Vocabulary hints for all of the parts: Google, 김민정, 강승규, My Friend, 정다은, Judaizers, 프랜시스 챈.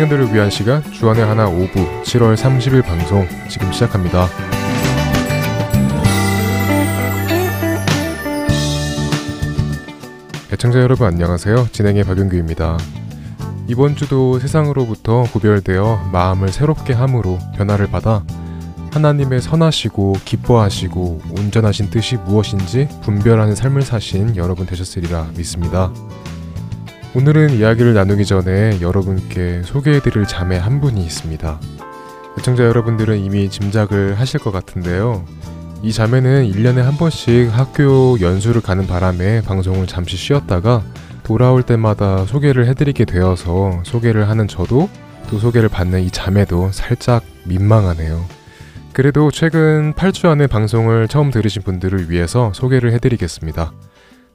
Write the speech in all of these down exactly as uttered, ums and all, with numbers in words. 청년들을 위한 시간 주안의 하나 오 부 칠월 삼십일 방송 지금 시작합니다. 애청자 여러분 안녕하세요. 진행의 박윤규입니다. 이번 주도 세상으로부터 구별되어 마음을 새롭게 함으로 변화를 받아 하나님의 선하시고 기뻐하시고 온전하신 뜻이 무엇인지 분별하는 삶을 사신 여러분 되셨으리라 믿습니다. 오늘은 이야기를 나누기 전에 여러분께 소개해드릴 자매 한 분이 있습니다. 애청자 여러분들은 이미 짐작을 하실 것 같은데요. 이 자매는 일 년에 한 번씩 학교 연수를 가는 바람에 방송을 잠시 쉬었다가 돌아올 때마다 소개를 해드리게 되어서 소개를 하는 저도 또 소개를 받는 이 자매도 살짝 민망하네요. 그래도 최근 팔 주 안에 방송을 처음 들으신 분들을 위해서 소개를 해드리겠습니다.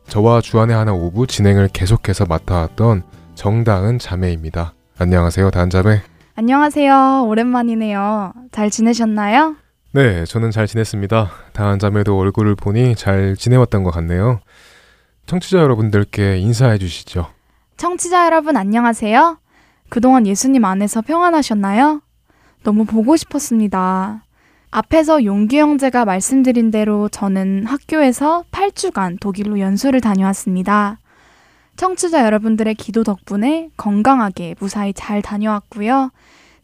저와 주안의 하나 오 부 진행을 계속해서 맡아왔던 정다은 자매입니다. 안녕하세요, 다은 자매. 안녕하세요. 오랜만이네요. 잘 지내셨나요? 네, 저는 잘 지냈습니다. 다은 자매도 얼굴을 보니 잘 지내왔던 것 같네요. 청취자 여러분들께 인사해 주시죠. 청취자 여러분 안녕하세요. 그동안 예수님 안에서 평안하셨나요? 너무 보고 싶었습니다. 앞에서 용규 형제가 말씀드린 대로 저는 학교에서 팔 주간 독일로 연수를 다녀왔습니다. 청취자 여러분들의 기도 덕분에 건강하게 무사히 잘 다녀왔고요.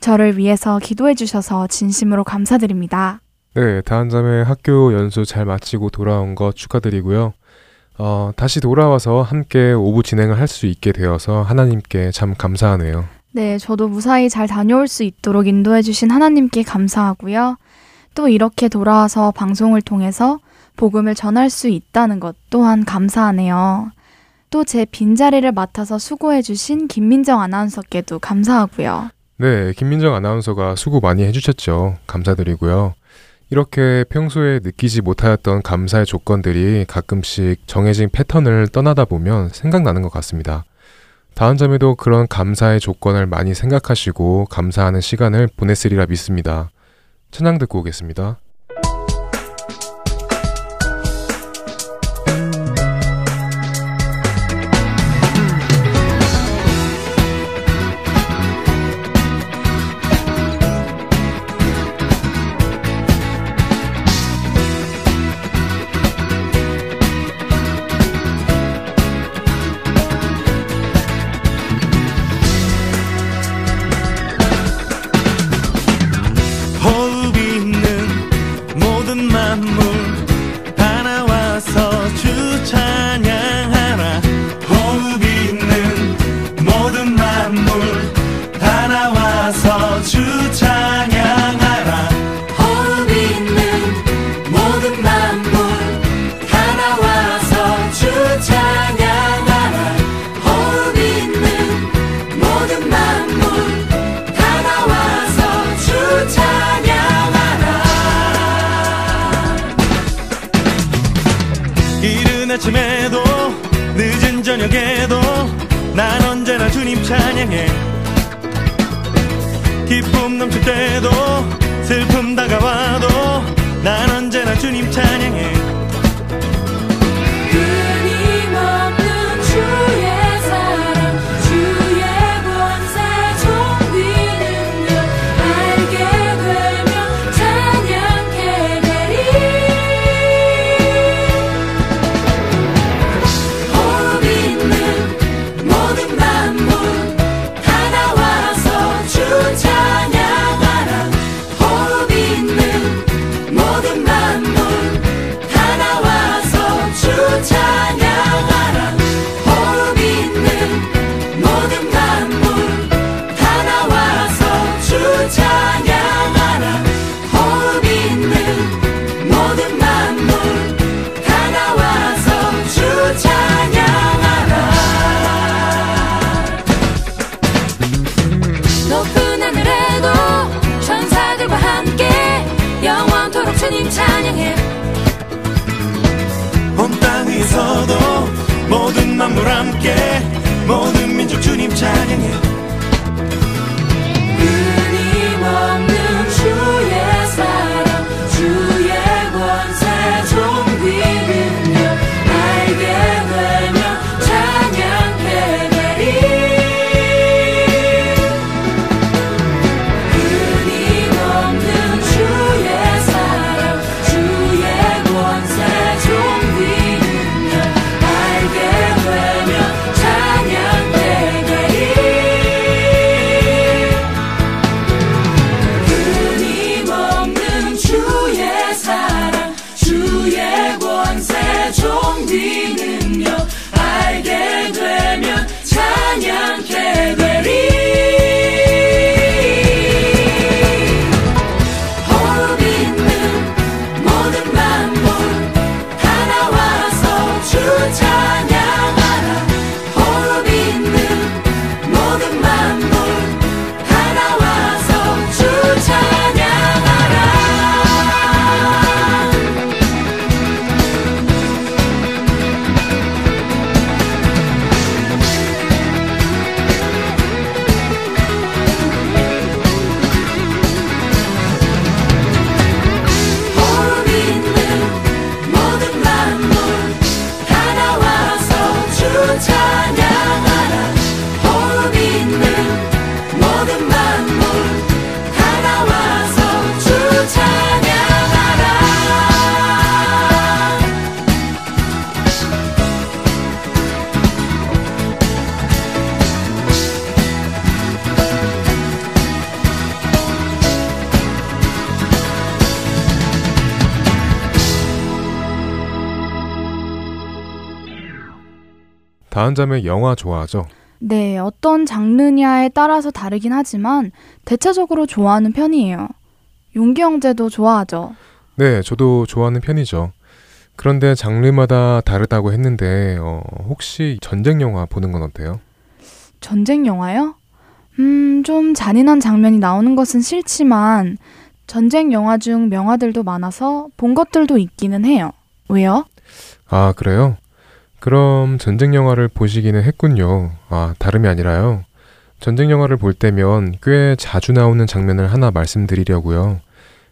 저를 위해서 기도해 주셔서 진심으로 감사드립니다. 네, 다음 자매 학교 연수 잘 마치고 돌아온 거 축하드리고요. 어, 다시 돌아와서 함께 오부 진행을 할 수 있게 되어서 하나님께 참 감사하네요. 네, 저도 무사히 잘 다녀올 수 있도록 인도해 주신 하나님께 감사하고요. 또 이렇게 돌아와서 방송을 통해서 복음을 전할 수 있다는 것 또한 감사하네요. 또 제 빈자리를 맡아서 수고해주신 김민정 아나운서께도 감사하고요. 네, 김민정 아나운서가 수고 많이 해주셨죠. 감사드리고요. 이렇게 평소에 느끼지 못하였던 감사의 조건들이 가끔씩 정해진 패턴을 떠나다 보면 생각나는 것 같습니다. 다음 점에도 그런 감사의 조건을 많이 생각하시고 감사하는 시간을 보냈으리라 믿습니다. 찬양 듣고 오겠습니다. 다은 자매 영화 좋아하죠? 네, 어떤 장르냐에 따라서 다르긴 하지만 대체적으로 좋아하는 편이에요. 용기 형제도 좋아하죠? 네, 저도 좋아하는 편이죠. 그런데 장르마다 다르다고 했는데 어, 혹시 전쟁 영화 보는 건 어때요? 전쟁 영화요? 음, 좀 잔인한 장면이 나오는 것은 싫지만 전쟁 영화 중 명화들도 많아서 본 것들도 있기는 해요. 왜요? 아, 그래요? 그럼 전쟁 영화를 보시기는 했군요. 아, 다름이 아니라요. 전쟁 영화를 볼 때면 꽤 자주 나오는 장면을 하나 말씀드리려고요.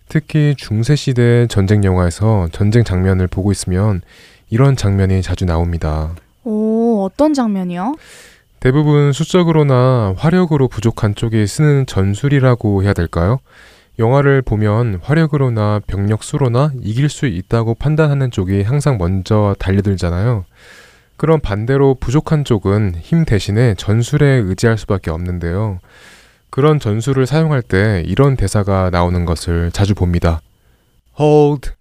특히 중세시대 전쟁 영화에서 전쟁 장면을 보고 있으면 이런 장면이 자주 나옵니다. 오, 어떤 장면이요? 대부분 수적으로나 화력으로 부족한 쪽이 쓰는 전술이라고 해야 될까요? 영화를 보면 화력으로나 병력 수로나 이길 수 있다고 판단하는 쪽이 항상 먼저 달려들잖아요. 그럼 반대로 부족한 쪽은 힘 대신에 전술에 의지할 수밖에 없는데요. 그런 전술을 사용할 때 이런 대사가 나오는 것을 자주 봅니다. Hold.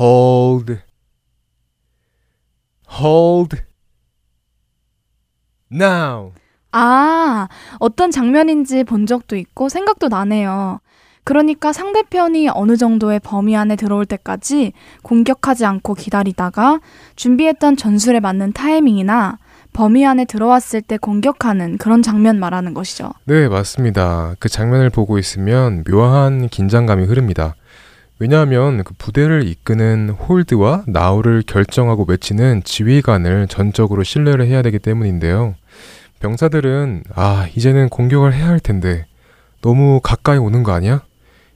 Hold. Hold. Now. 아, 어떤 장면인지 본 적도 있고 생각도 나네요. 그러니까 상대편이 어느 정도의 범위 안에 들어올 때까지 공격하지 않고 기다리다가 준비했던 전술에 맞는 타이밍이나 범위 안에 들어왔을 때 공격하는 그런 장면 말하는 것이죠. 네, 맞습니다. 그 장면을 보고 있으면 묘한 긴장감이 흐릅니다. 왜냐하면 그 부대를 이끄는 홀드와 나우를 결정하고 외치는 지휘관을 전적으로 신뢰를 해야 되기 때문인데요. 병사들은 아, 이제는 공격을 해야 할 텐데 너무 가까이 오는 거 아니야?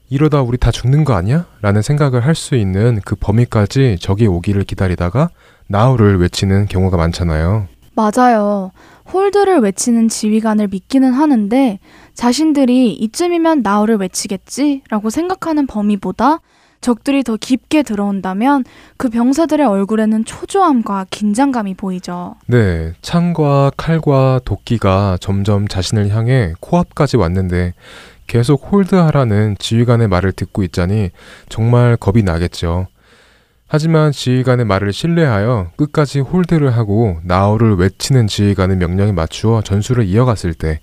이러다 우리 다 죽는 거 아니야? 라는 생각을 할 수 있는 그 범위까지 적이 오기를 기다리다가 나우를 외치는 경우가 많잖아요. 맞아요. 홀드를 외치는 지휘관을 믿기는 하는데 자신들이 이쯤이면 나우를 외치겠지라고 생각하는 범위보다 적들이 더 깊게 들어온다면 그 병사들의 얼굴에는 초조함과 긴장감이 보이죠. 네, 창과 칼과 도끼가 점점 자신을 향해 코앞까지 왔는데 계속 홀드하라는 지휘관의 말을 듣고 있자니 정말 겁이 나겠죠. 하지만 지휘관의 말을 신뢰하여 끝까지 홀드를 하고 나우를 외치는 지휘관의 명령에 맞추어 전술을 이어갔을 때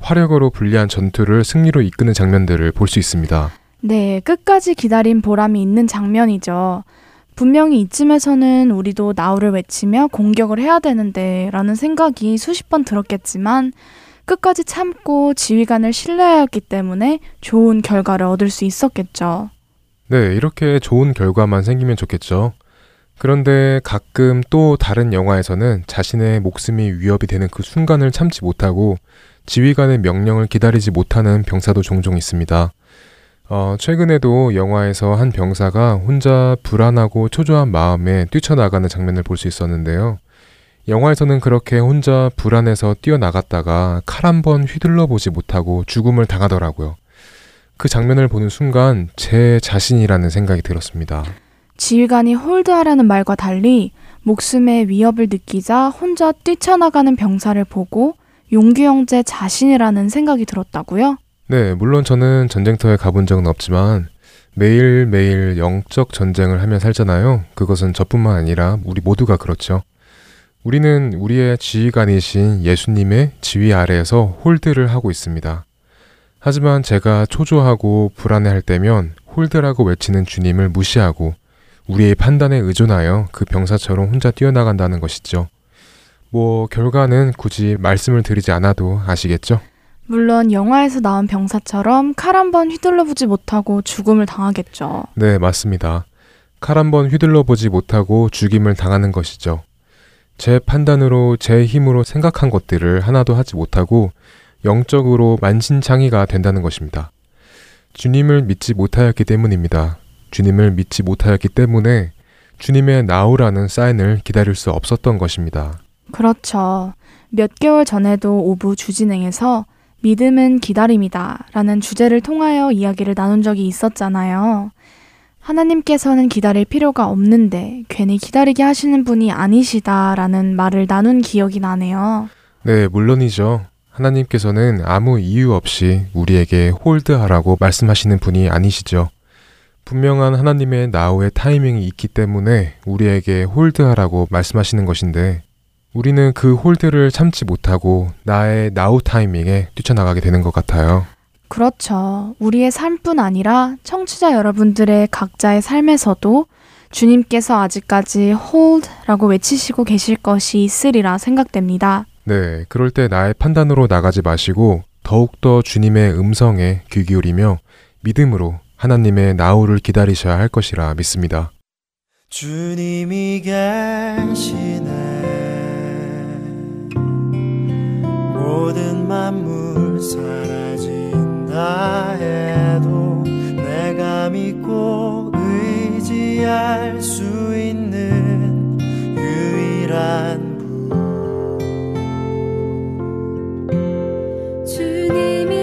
화력으로 불리한 전투를 승리로 이끄는 장면들을 볼 수 있습니다. 네, 끝까지 기다린 보람이 있는 장면이죠. 분명히 이쯤에서는 우리도 나우를 외치며 공격을 해야 되는데 라는 생각이 수십 번 들었겠지만 끝까지 참고 지휘관을 신뢰하였기 때문에 좋은 결과를 얻을 수 있었겠죠. 네, 이렇게 좋은 결과만 생기면 좋겠죠. 그런데 가끔 또 다른 영화에서는 자신의 목숨이 위협이 되는 그 순간을 참지 못하고 지휘관의 명령을 기다리지 못하는 병사도 종종 있습니다. 어, 최근에도 영화에서 한 병사가 혼자 불안하고 초조한 마음에 뛰쳐나가는 장면을 볼 수 있었는데요. 영화에서는 그렇게 혼자 불안해서 뛰어나갔다가 칼 한 번 휘둘러보지 못하고 죽음을 당하더라고요. 그 장면을 보는 순간 제 자신이라는 생각이 들었습니다. 지휘관이 홀드하라는 말과 달리 목숨에 위협을 느끼자 혼자 뛰쳐나가는 병사를 보고 용규 형제 자신이라는 생각이 들었다고요? 네, 물론 저는 전쟁터에 가본 적은 없지만 매일매일 영적 전쟁을 하며 살잖아요. 그것은 저뿐만 아니라 우리 모두가 그렇죠. 우리는 우리의 지휘관이신 예수님의 지휘 아래에서 홀드를 하고 있습니다. 하지만 제가 초조하고 불안해할 때면 홀드라고 외치는 주님을 무시하고 우리의 판단에 의존하여 그 병사처럼 혼자 뛰어나간다는 것이죠. 뭐 결과는 굳이 말씀을 드리지 않아도 아시겠죠? 물론 영화에서 나온 병사처럼 칼 한 번 휘둘러보지 못하고 죽음을 당하겠죠. 네, 맞습니다. 칼 한 번 휘둘러보지 못하고 죽임을 당하는 것이죠. 제 판단으로 제 힘으로 생각한 것들을 하나도 하지 못하고 영적으로 만신창이가 된다는 것입니다. 주님을 믿지 못하였기 때문입니다. 주님을 믿지 못하였기 때문에 주님의 나오라는 사인을 기다릴 수 없었던 것입니다. 그렇죠. 몇 개월 전에도 오부 주진행에서 믿음은 기다림이다 라는 주제를 통하여 이야기를 나눈 적이 있었잖아요. 하나님께서는 기다릴 필요가 없는데 괜히 기다리게 하시는 분이 아니시다라는 말을 나눈 기억이 나네요. 네, 물론이죠. 하나님께서는 아무 이유 없이 우리에게 홀드하라고 말씀하시는 분이 아니시죠. 분명한 하나님의 나우의 타이밍이 있기 때문에 우리에게 홀드하라고 말씀하시는 것인데 우리는 그 홀드를 참지 못하고 나의 나우 타이밍에 뛰쳐나가게 되는 것 같아요. 그렇죠. 우리의 삶뿐 아니라 청취자 여러분들의 각자의 삶에서도 주님께서 아직까지 홀드라고 외치시고 계실 것이 있으리라 생각됩니다. 네, 그럴 때 나의 판단으로 나가지 마시고 더욱더 주님의 음성에 귀 기울이며 믿음으로 하나님의 나우를 기다리셔야 할 것이라 믿습니다. 주님이 계시네. 모든 만물 사라진다 해도 내가 믿고 의지할 수 있는 유일한 분 주님이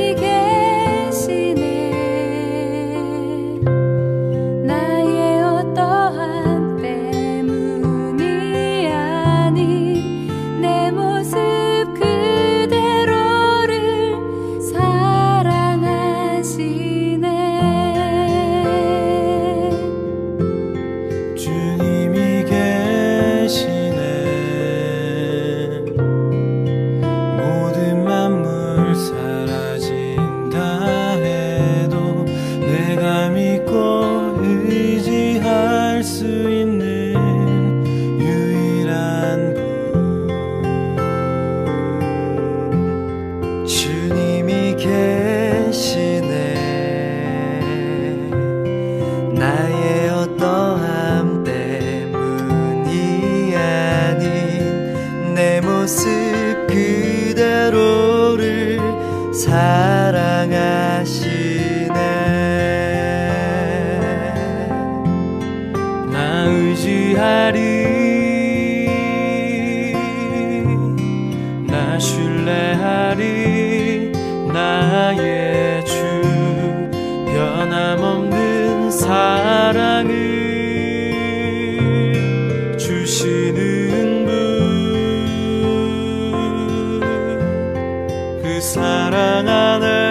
사랑 안에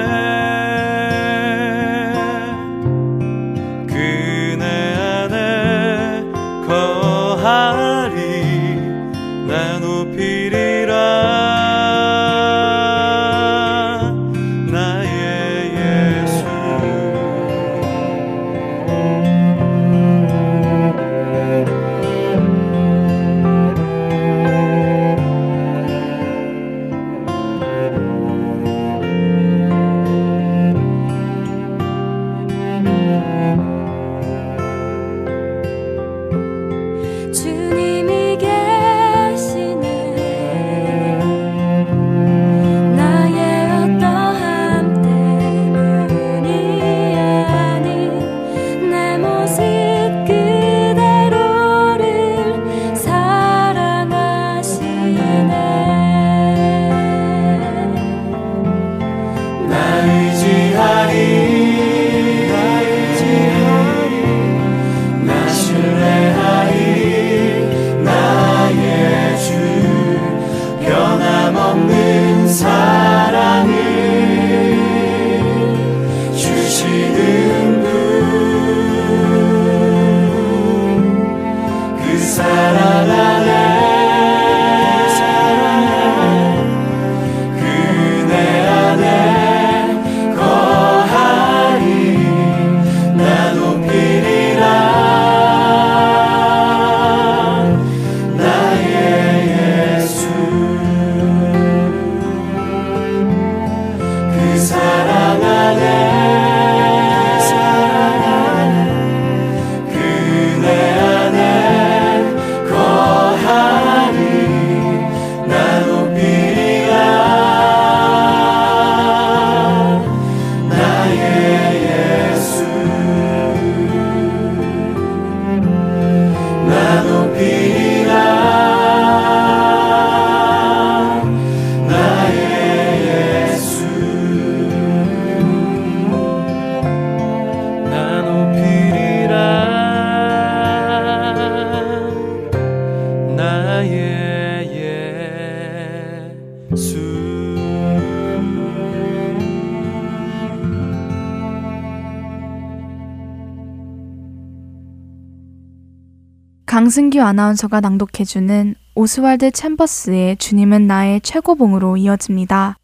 강승규 아나운서가 낭독해주는 오스왈드 챔버스의 주님은 나의 최고봉으로 이어집니다.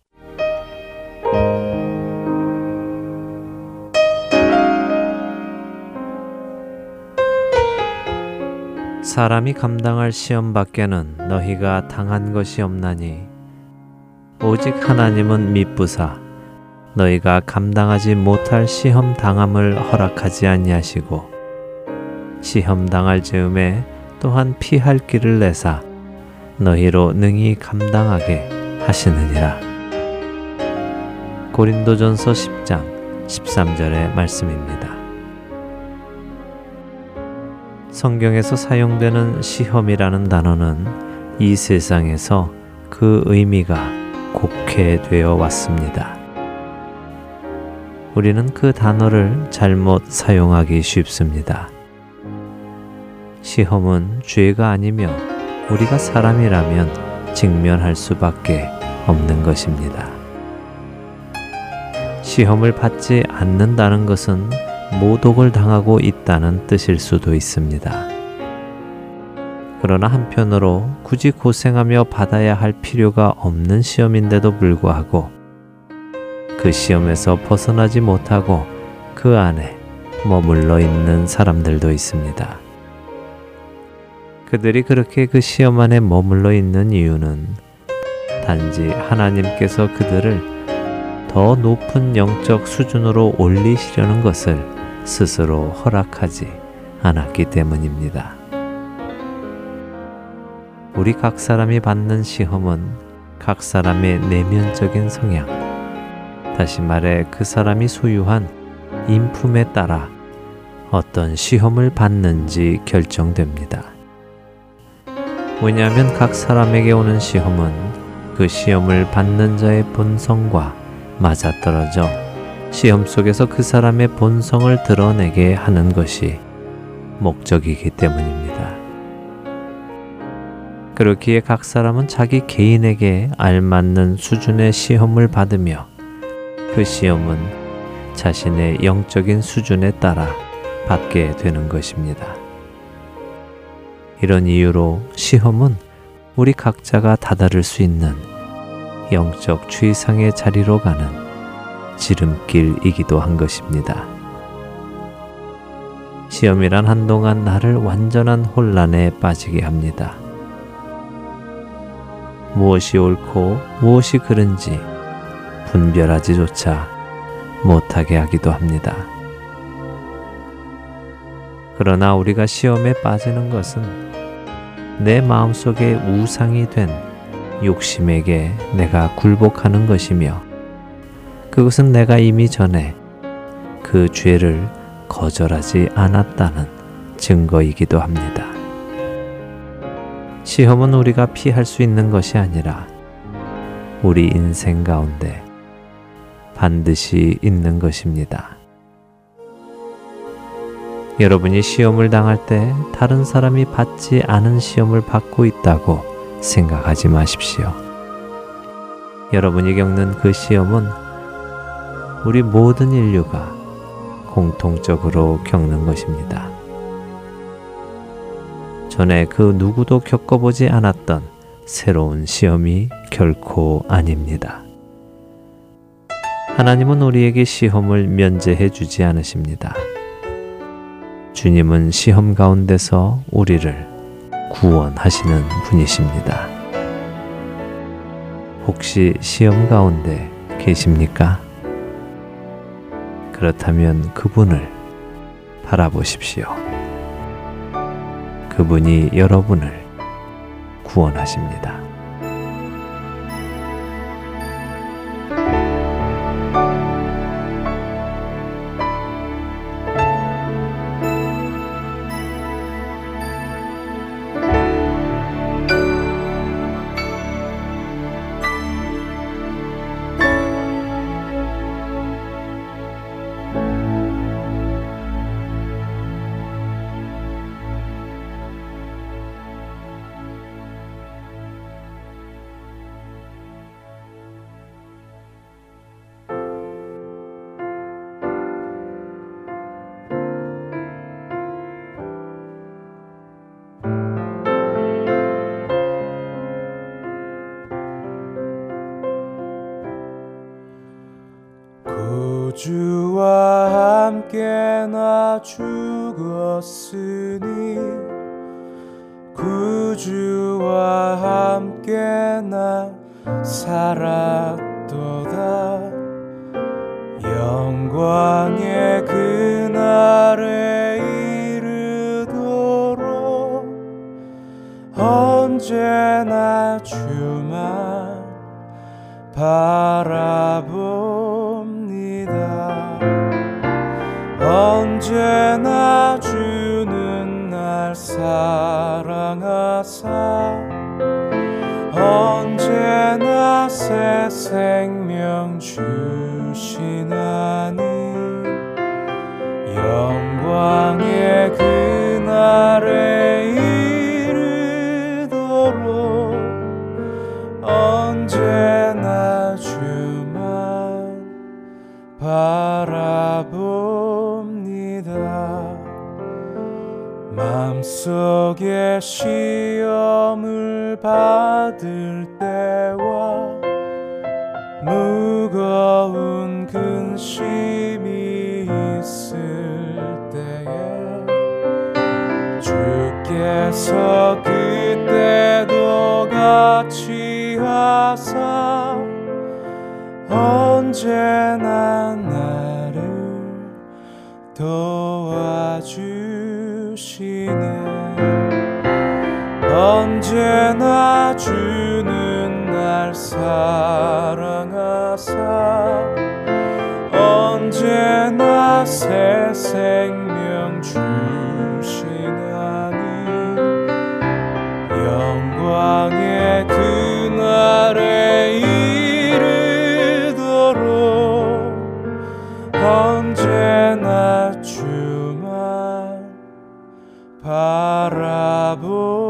사람이 감당할 시험 밖에는 너희가 당한 것이 없나니 오직 하나님은 미쁘사 너희가 감당하지 못할 시험 당함을 허락하지 아니하시고 시험 당할 즈음에 또한 피할 길을 내사 너희로 능히 감당하게 하시느니라. 고린도전서 십 장 십삼 절의 말씀입니다. 성경에서 사용되는 시험이라는 단어는 이 세상에서 그 의미가 곡해되어 왔습니다. 우리는 그 단어를 잘못 사용하기 쉽습니다. 시험은 죄가 아니며 우리가 사람이라면 직면할 수밖에 없는 것입니다. 시험을 받지 않는다는 것은 모독을 당하고 있다는 뜻일 수도 있습니다. 그러나 한편으로 굳이 고생하며 받아야 할 필요가 없는 시험인데도 불구하고 그 시험에서 벗어나지 못하고 그 안에 머물러 있는 사람들도 있습니다. 그들이 그렇게 그 시험 안에 머물러 있는 이유는 단지 하나님께서 그들을 더 높은 영적 수준으로 올리시려는 것을 스스로 허락하지 않았기 때문입니다. 우리 각 사람이 받는 시험은 각 사람의 내면적인 성향, 다시 말해 그 사람이 소유한 인품에 따라 어떤 시험을 받는지 결정됩니다. 왜냐하면 각 사람에게 오는 시험은 그 시험을 받는 자의 본성과 맞아떨어져 시험 속에서 그 사람의 본성을 드러내게 하는 것이 목적이기 때문입니다. 그렇기에 각 사람은 자기 개인에게 알맞는 수준의 시험을 받으며 그 시험은 자신의 영적인 수준에 따라 받게 되는 것입니다. 이런 이유로 시험은 우리 각자가 다다를 수 있는 영적 최상의 자리로 가는 지름길이기도 한 것입니다. 시험이란 한동안 나를 완전한 혼란에 빠지게 합니다. 무엇이 옳고 무엇이 그른지 분별하지조차 못하게 하기도 합니다. 그러나 우리가 시험에 빠지는 것은 내 마음속에 우상이 된 욕심에게 내가 굴복하는 것이며 그것은 내가 이미 전에 그 죄를 거절하지 않았다는 증거이기도 합니다. 시험은 우리가 피할 수 있는 것이 아니라 우리 인생 가운데 반드시 있는 것입니다. 여러분이 시험을 당할 때 다른 사람이 받지 않은 시험을 받고 있다고 생각하지 마십시오. 여러분이 겪는 그 시험은 우리 모든 인류가 공통적으로 겪는 것입니다. 전에 그 누구도 겪어보지 않았던 새로운 시험이 결코 아닙니다. 하나님은 우리에게 시험을 면제해 주지 않으십니다. 주님은 시험 가운데서 우리를 구원하시는 분이십니다. 혹시 시험 가운데 계십니까? 그렇다면 그분을 바라보십시오. 그분이 여러분을 구원하십니다. 내게나 죽었으니 구주와 함께 나 살았도다. 영광의 그날에 이르도록 언제나 주만 바라봅니다. 언제나 주는 날 사랑하사 언제나 새 생명 주시나니 영광의 그날에 이르도록 언제나 주만 바라봅니다. 마음속에 시험을 받을 때와 무거운 근심이 있을 때에 주께서 그때도 같이 하사 언제나 나를 도와주시네. 언제나 주는 날 사랑하사 언제나 새 생명 주시나니 영광의 그날에 이르도록 언제나 주만 바라봅니다.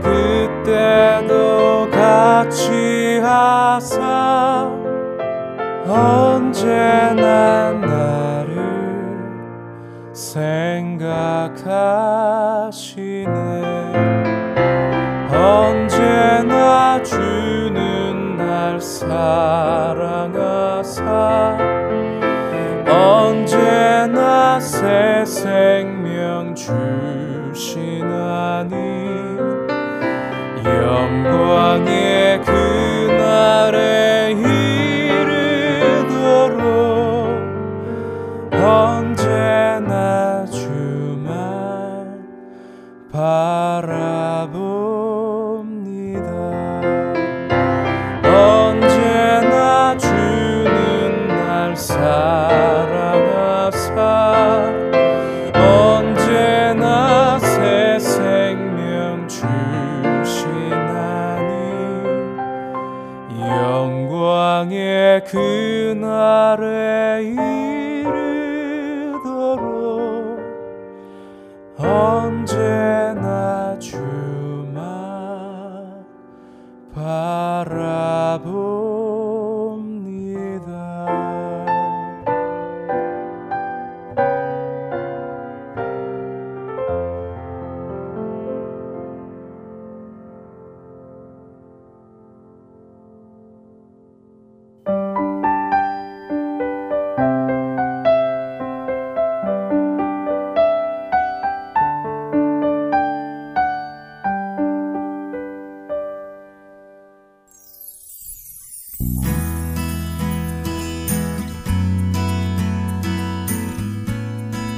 그때도 같이 하사 언제나 나를 생각하시네. 언제나 주는 날 사랑하사 언제나 새 생명 주시나니 영광의 그날에 이르도록 언제나 주만 바라봅니다. 언제나 주는 날 사랑하사 언제나 새 생명 주 영광의 그날에 이르도록 언제나 주만 바라봅니다.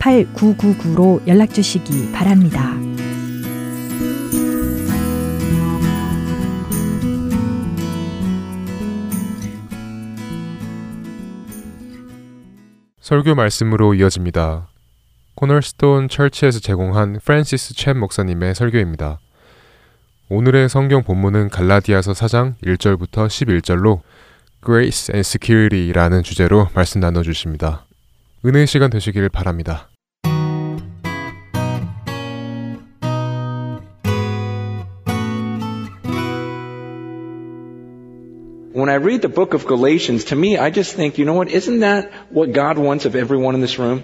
팔구구구로 연락주시기 바랍니다. 설교 말씀으로 이어집니다. 코널스톤 철치에서 제공한 프랜시스 챈 목사님의 설교입니다. 오늘의 성경 본문은 갈라디아서 사 장 일 절부터 십일 절로 Grace and Security라는 주제로 말씀 나눠주십니다. 은혜의 시간 되시길 바랍니다. When I read the book of Galatians, to me, I just think, you know what, isn't that what God wants of everyone in this room?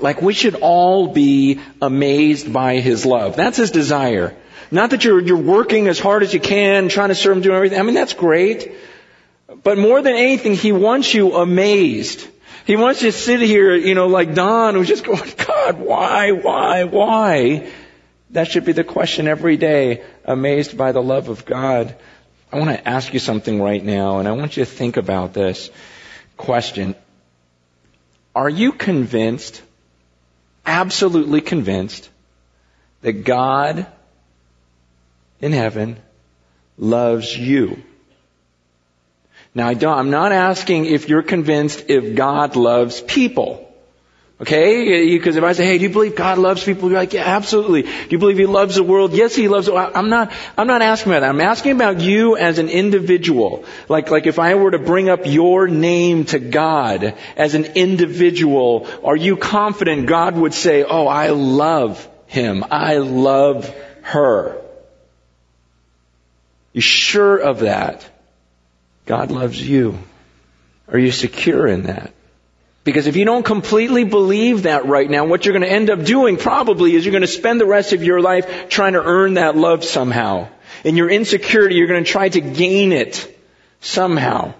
Like, we should all be amazed by His love. That's His desire. Not that you're, you're working as hard as you can, trying to serve Him, doing everything. I mean, that's great. But more than anything, He wants you amazed. He wants you to sit here, you know, like Don, who's just going, God, why, why, why? That should be the question every day, amazed by the love of God. I want to ask you something right now, and I want you to think about this question. Are you convinced, absolutely convinced, that God in heaven loves you? Now, I don't, I'm not asking if you're convinced if God loves people. Okay? Because if I say, hey, do you believe God loves people? You're like, yeah, absolutely. Do you believe He loves the world? Yes, He loves the world. I'm not, I'm not asking about that. I'm asking about you as an individual. Like, like if I were to bring up your name to God as an individual, are you confident God would say, oh, I love him. I love her. You're sure of that? God loves you. Are you secure in that? Because if you don't completely believe that right now, what you're going to end up doing probably is you're going to spend the rest of your life trying to earn that love somehow. In your insecurity, you're going to try to gain it somehow.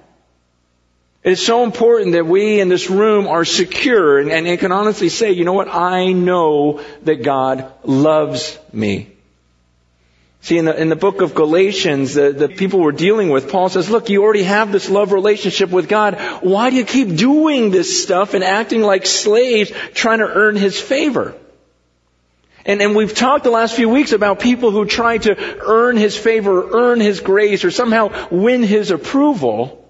It is so important that we in this room are secure and, and can honestly say, you know what, I know that God loves me. See, in the, in the book of Galatians, the, the people we're dealing with, Paul says, look, you already have this love relationship with God. Why do you keep doing this stuff and acting like slaves trying to earn His favor? And, and we've talked the last few weeks about people who try to earn His favor, earn His grace, or somehow win His approval,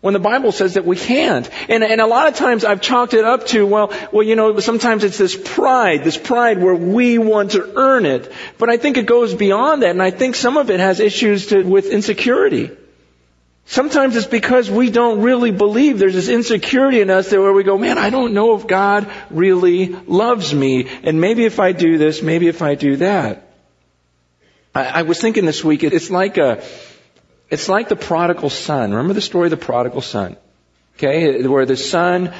when the Bible says that we can't. And, and a lot of times I've chalked it up to, well, well, you know, sometimes it's this pride, this pride where we want to earn it. But I think it goes beyond that, and I think some of it has issues to, with insecurity. Sometimes it's because we don't really believe. There's this insecurity in us that where we go, man, I don't know if God really loves me. And maybe if I do this, maybe if I do that. I, I was thinking this week, it, it's like a... It's like the prodigal son. Remember the story of the prodigal son? Okay, where the son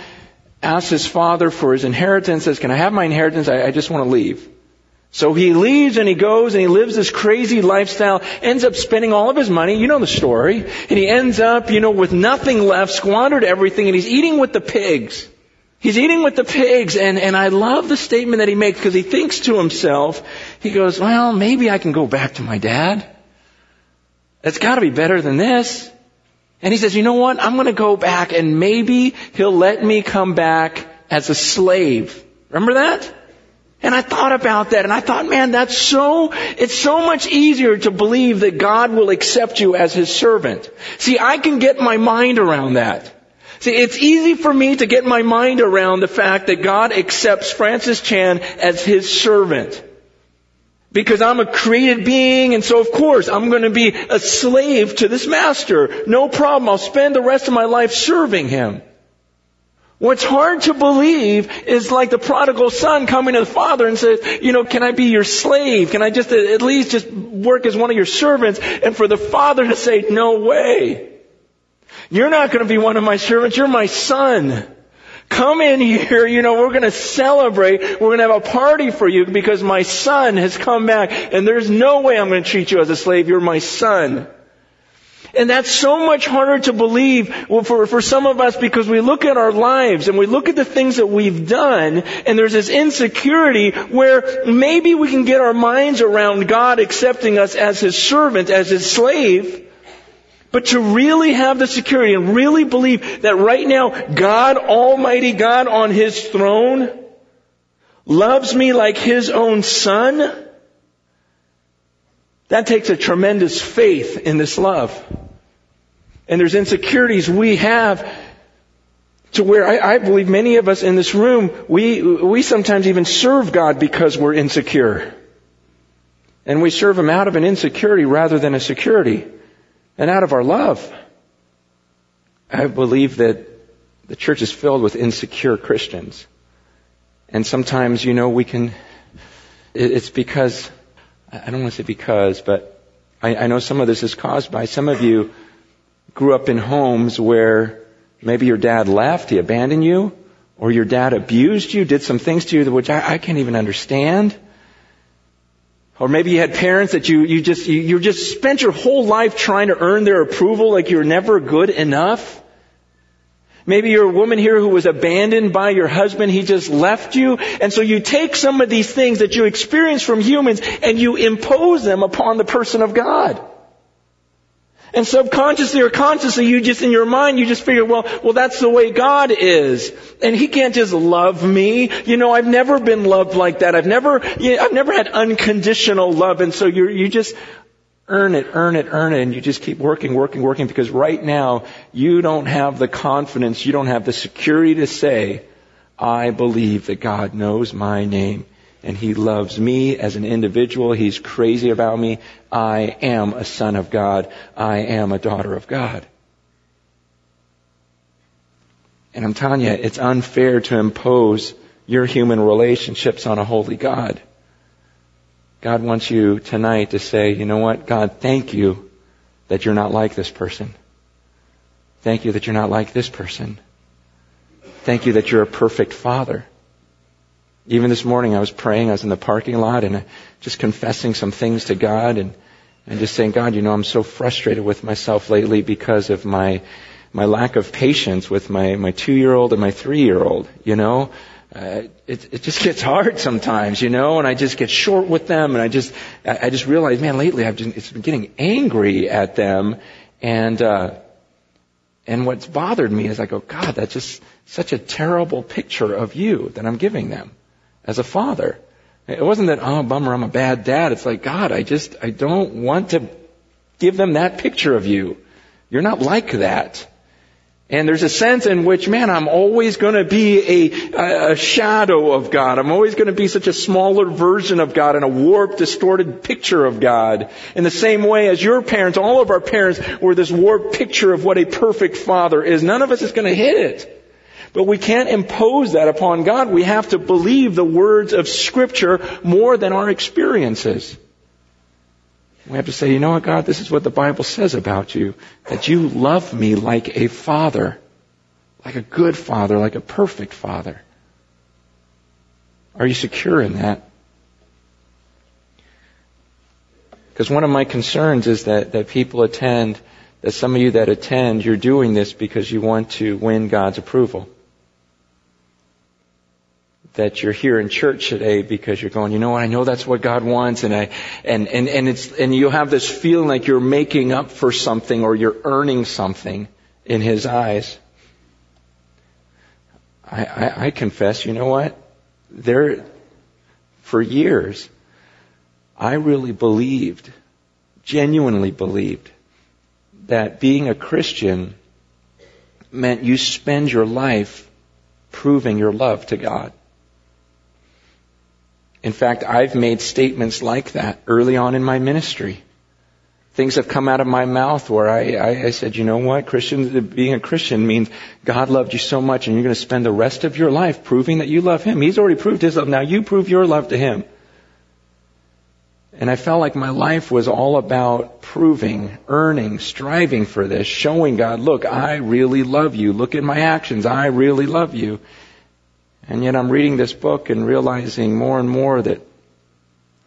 asks his father for his inheritance, says, can I have my inheritance? I, I just want to leave. So he leaves and he goes and he lives this crazy lifestyle, ends up spending all of his money. You know the story. And he ends up, you know, with nothing left, squandered everything, and he's eating with the pigs. He's eating with the pigs, and, and I love the statement that he makes because he thinks to himself, he goes, well, maybe I can go back to my dad. It's got to be better than this. And he says, you know what? I'm going to go back and maybe he'll let me come back as a slave. Remember that? And I thought about that and I thought, man, that's so, it's so much easier to believe that God will accept you as His servant. See, I can get my mind around that. See, it's easy for me to get my mind around the fact that God accepts Francis Chan as His servant. Because I'm a created being, and so of course I'm going to be a slave to this master. No problem, I'll spend the rest of my life serving him. What's hard to believe is like the prodigal son coming to the father and says, you know, can I be your slave? Can I just at least just work as one of your servants? And for the father to say, no way. You're not going to be one of my servants, you're my son. Come in here, you know, we're going to celebrate, we're going to have a party for you because my son has come back and there's no way I'm going to treat you as a slave, you're my son. And that's so much harder to believe for, for some of us because we look at our lives and we look at the things that we've done and there's this insecurity where maybe we can get our minds around God accepting us as His servant, as His slave. But to really have the security and really believe that right now God, Almighty God on His throne, loves me like His own Son, that takes a tremendous faith in this love. And there's insecurities we have to where I, I believe many of us in this room, we, we sometimes even serve God because we're insecure. And we serve Him out of an insecurity rather than a security. And out of our love. I believe that the church is filled with insecure Christians. And sometimes, you know, we can, it's because, I don't want to say because, but I, I know some of this is caused by some of you grew up in homes where maybe your dad left, he abandoned you, or your dad abused you, did some things to you which I, I can't even understand. Or maybe you had parents that you, you just, you, you just spent your whole life trying to earn their approval like you're never good enough. Maybe you're a woman here who was abandoned by your husband. He just left you. And so you take some of these things that you experience from humans and you impose them upon the person of God. And subconsciously or consciously, you just, in your mind, you just figure, well, well, that's the way God is. And He can't just love me. You know, I've never been loved like that. I've never, you know, I've never had unconditional love. And so you you just earn it, earn it, earn it. And you just keep working, working, working. Because right now, you don't have the confidence. You don't have the security to say, I believe that God knows my name. And He loves me as an individual. He's crazy about me. I am a son of God. I am a daughter of God. And I'm telling you, it's unfair to impose your human relationships on a holy God. God wants you tonight to say, you know what? God, thank you that you're not like this person. Thank you that you're not like this person. Thank you that you're a perfect Father. Even this morning I was praying, I was in the parking lot and just confessing some things to God and, and just saying, God, you know, I'm so frustrated with myself lately because of my, my lack of patience with my, my two-year-old and my three-year-old, you know. Uh, it, it just gets hard sometimes, you know, and I just get short with them and I just, I, I just realize, man, lately I've just, it's been getting angry at them and, uh, and what's bothered me is I go, God, that's just such a terrible picture of you that I'm giving them. As a father. It wasn't that, oh, bummer, I'm a bad dad. It's like, God, I just, I don't want to give them that picture of you. You're not like that. And there's a sense in which, man, I'm always going to be a, a shadow of God. I'm always going to be such a smaller version of God and a warped, distorted picture of God. In the same way as your parents, all of our parents were this warped picture of what a perfect father is. None of us is going to hit it. But we can't impose that upon God. We have to believe the words of Scripture more than our experiences. We have to say, you know what, God, this is what the Bible says about you. That you love me like a father. Like a good father, like a perfect father. Are you secure in that? Because one of my concerns is that, that people attend, that some of you that attend, you're doing this because you want to win God's approval. That you're here in church today because you're going, you know what, I know that's what God wants and I, and, and, and it's, and you have this feeling like you're making up for something or you're earning something in His eyes. I, I, I confess, you know what, there, for years, I really believed, genuinely believed, that being a Christian meant you spend your life proving your love to God. In fact, I've made statements like that early on in my ministry. Things have come out of my mouth where I, I, I said, you know what, Christians, being a Christian means God loved you so much and you're going to spend the rest of your life proving that you love Him. He's already proved His love. Now you prove your love to Him. And I felt like my life was all about proving, earning, striving for this, showing God, look, I really love you. Look at my actions. I really love you. And yet I'm reading this book and realizing more and more that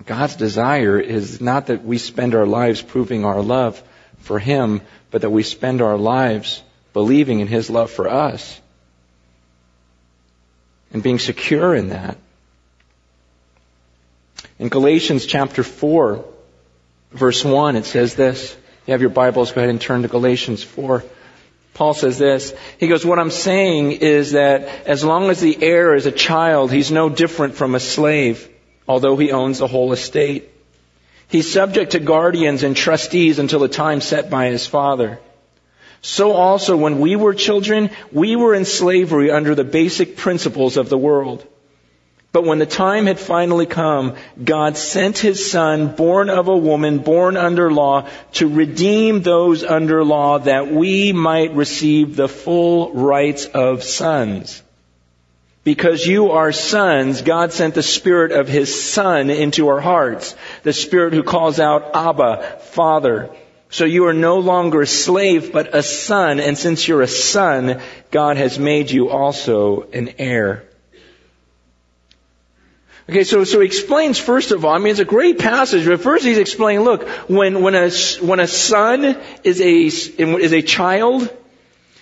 God's desire is not that we spend our lives proving our love for Him, but that we spend our lives believing in His love for us and being secure in that. In Galatians chapter four, verse one, it says this. you have your Bibles, go ahead and turn to Galatians four. Paul says this. He goes, what I'm saying is that as long as the heir is a child, he's no different from a slave, although he owns the whole estate. He's subject to guardians and trustees until the time set by his father. So also, when we were children, we were in slavery under the basic principles of the world. But when the time had finally come, God sent His Son, born of a woman, born under law, to redeem those under law that we might receive the full rights of sons. Because you are sons, God sent the Spirit of His Son into our hearts, the Spirit who calls out, Abba, Father. So you are no longer a slave, but a son. And since you're a son, God has made you also an heir. Okay, so, so he explains, first of all, I mean, it's a great passage, but first he's explaining, look, when, when a, when a son is a, is a child,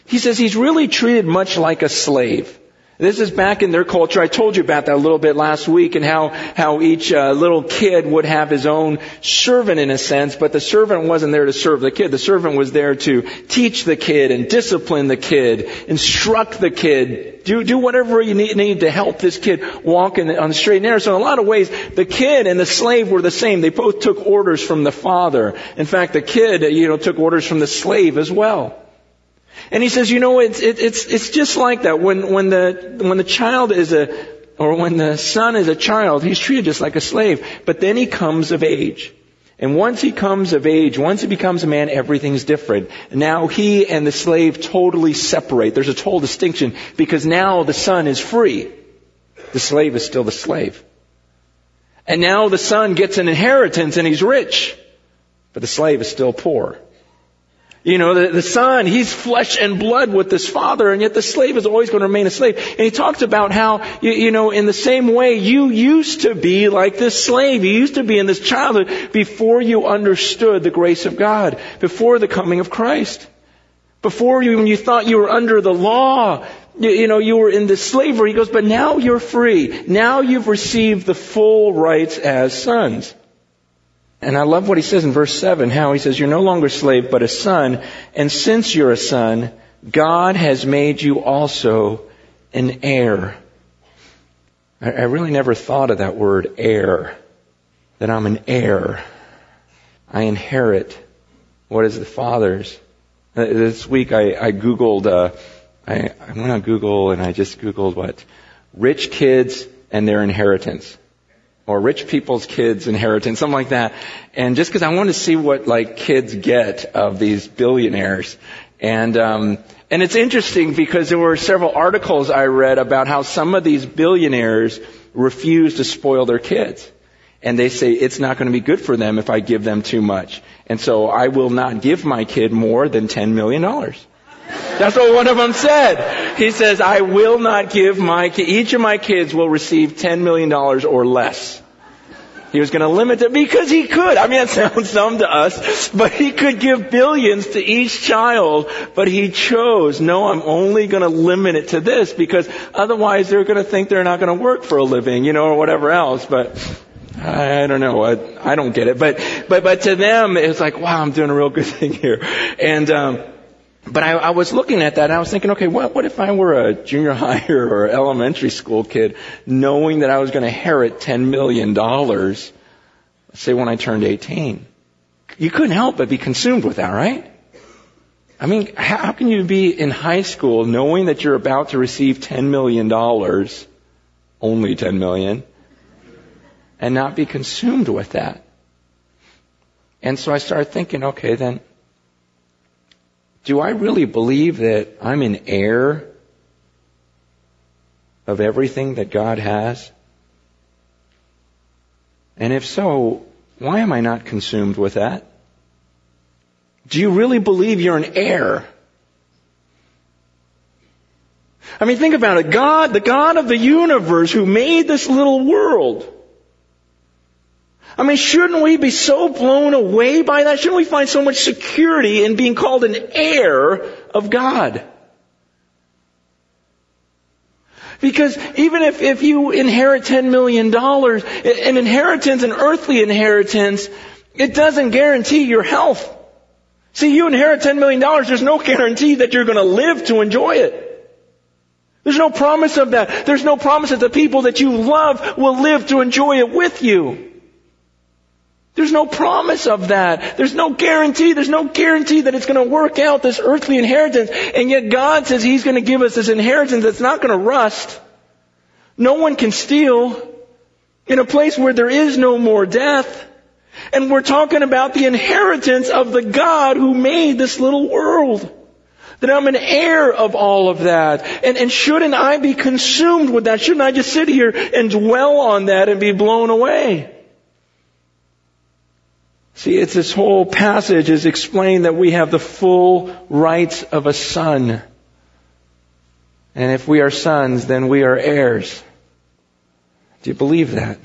he says he's really treated much like a slave. This is back in their culture. I told you about that a little bit last week and how, how each uh, little kid would have his own servant in a sense, but the servant wasn't there to serve the kid. The servant was there to teach the kid and discipline the kid, instruct the kid, do, do whatever you need, need to help this kid walk in the, on the straight and narrow. So in a lot of ways, the kid and the slave were the same. They both took orders from the father. In fact, the kid, you know, took orders from the slave as well. And he says, you know, it's it, it's it's just like that. When when the when the child is a or when the son is a child, he's treated just like a slave. But then he comes of age, and once he comes of age, once he becomes a man, everything's different. Now he and the slave totally separate. There's a total distinction because now the son is free, the slave is still the slave, and now the son gets an inheritance and he's rich, but the slave is still poor. You know, the, the son, he's flesh and blood with his father, and yet the slave is always going to remain a slave. And he talks about how, you, you know, in the same way, you used to be like this slave. You used to be in this childhood before you understood the grace of God, before the coming of Christ. Before you, when you thought you were under the law, you, you know, you were in this slavery. He goes, but now you're free. Now you've received the full rights as sons. And I love what he says in verse seven, how he says, you're no longer a slave, but a son. And since you're a son, God has made you also an heir. I, I really never thought of that word, heir, that I'm an heir. I inherit what is the Father's. Uh, this week I, I Googled, uh, I, I went on Google and I just Googled what? Rich kids and their inheritance. Or rich people's kids' inheritance, something like that. And just because I wanted to see what like kids get of these billionaires. And um and it's interesting because there were several articles I read about how some of these billionaires refuse to spoil their kids. And they say, it's not going to be good for them if I give them too much. And so I will not give my kid more than ten million dollars. That's what one of them said. He says, I will not give my ki- each of my kids will receive ten million dollars or less. He was going to limit it because he could. I mean, that sounds dumb to us, but he could give billions to each child, but he chose, no, I'm only going to limit it to this because otherwise they're going to think they're not going to work for a living, you know, or whatever else, but... I don't know. I, I don't get it. But, but, but to them, it's like, wow, I'm doing a real good thing here. And, um, But I, I was looking at that and I was thinking, okay, what, what if I were a junior high or elementary school kid knowing that I was going to inherit ten million dollars, let's say when I turned eighteen? You couldn't help but be consumed with that, right? I mean, how, how can you be in high school knowing that you're about to receive ten million dollars, only ten million dollars, and not be consumed with that? And so I started thinking, okay, then, do I really believe that I'm an heir of everything that God has? And if so, why am I not consumed with that? Do you really believe you're an heir? I mean, think about it. God, the God of the universe who made this little world. I mean, shouldn't we be so blown away by that? Shouldn't we find so much security in being called an heir of God? Because even if, if you inherit ten million dollars, an inheritance, an earthly inheritance, it doesn't guarantee your health. See, you inherit ten million dollars, there's no guarantee that you're going to live to enjoy it. There's no promise of that. There's no promise that the people that you love will live to enjoy it with you. There's no promise of that. There's no guarantee. There's no guarantee that it's going to work out, this earthly inheritance. And yet God says He's going to give us this inheritance that's not going to rust. No one can steal in a place where there is no more death. And we're talking about the inheritance of the God who made this little world. That I'm an heir of all of that. And, and shouldn't I be consumed with that? Shouldn't I just sit here and dwell on that and be blown away? See, it's this whole passage is explained that we have the full rights of a son. And if we are sons, then we are heirs. Do you believe that?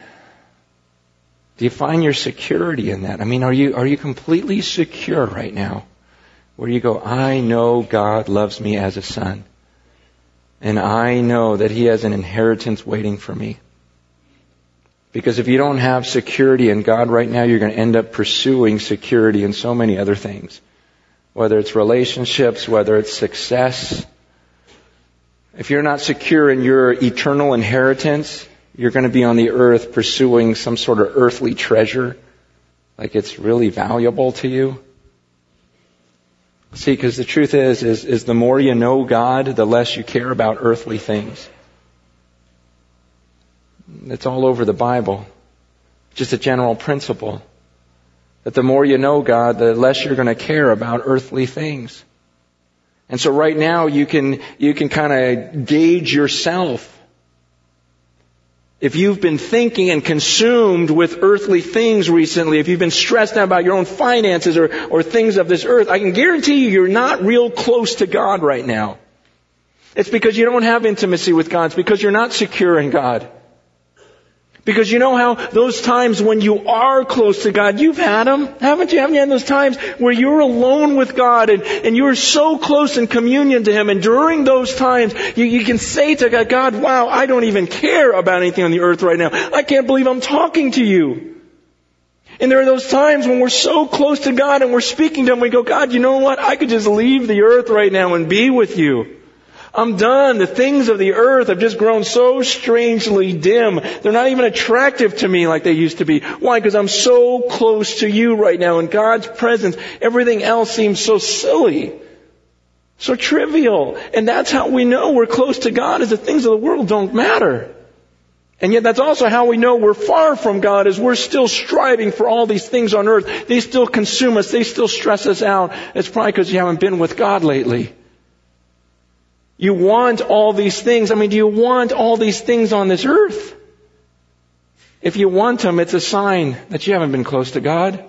Do you find your security in that? I mean, are you, are you completely secure right now? Where you go, I know God loves me as a son. And I know that He has an inheritance waiting for me. Because if you don't have security in God right now, you're going to end up pursuing security in so many other things. Whether it's relationships, whether it's success. If you're not secure in your eternal inheritance, you're going to be on the earth pursuing some sort of earthly treasure. Like it's really valuable to you. See, because the truth is, is, is the more you know God, the less you care about earthly things. It's all over the Bible. Just a general principle. That the more you know God, the less you're going to care about earthly things. And so right now you can, you can kind of gauge yourself. If you've been thinking and consumed with earthly things recently, if you've been stressed out about your own finances or, or things of this earth, I can guarantee you you're not real close to God right now. It's because you don't have intimacy with God. It's because you're not secure in God. Because you know how those times when you are close to God, you've had them, haven't you? Haven't you had those times where you're alone with God and, and you're so close in communion to Him, and during those times, you, you can say to God, God, wow, I don't even care about anything on the earth right now. I can't believe I'm talking to You. And there are those times when we're so close to God and we're speaking to Him, we go, God, you know what? I could just leave the earth right now and be with You. I'm done. The things of the earth have just grown so strangely dim. They're not even attractive to me like they used to be. Why? Because I'm so close to You right now. In God's presence, everything else seems so silly, so trivial. And that's how we know we're close to God, is the things of the world don't matter. And yet that's also how we know we're far from God, is we're still striving for all these things on earth. They still consume us. They still stress us out. It's probably because you haven't been with God lately. You want all these things. I mean, do you want all these things on this earth? If you want them, it's a sign that you haven't been close to God.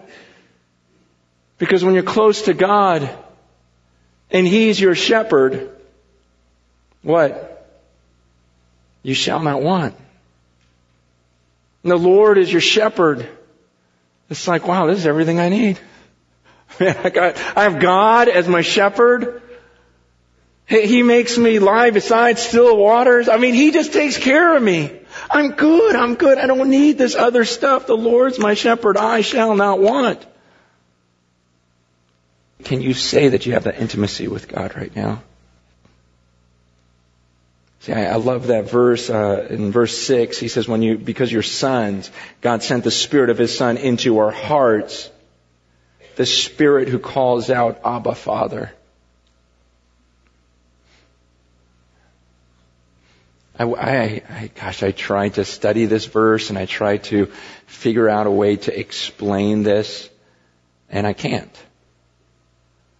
Because when you're close to God, and He's your shepherd, what? You shall not want. And the Lord is your shepherd. It's like, wow, this is everything I need. I got, I have God as my shepherd. He makes me lie beside still waters. I mean, He just takes care of me. I'm good. I'm good. I don't need this other stuff. The Lord's my shepherd. I shall not want. Can you say that you have that intimacy with God right now? See, I, I love that verse. Uh, in verse six, He says, "When you, because you're sons, God sent the Spirit of His Son into our hearts, the Spirit who calls out, Abba, Father." I, I, I, gosh, I tried to study this verse and I tried to figure out a way to explain this, and I can't.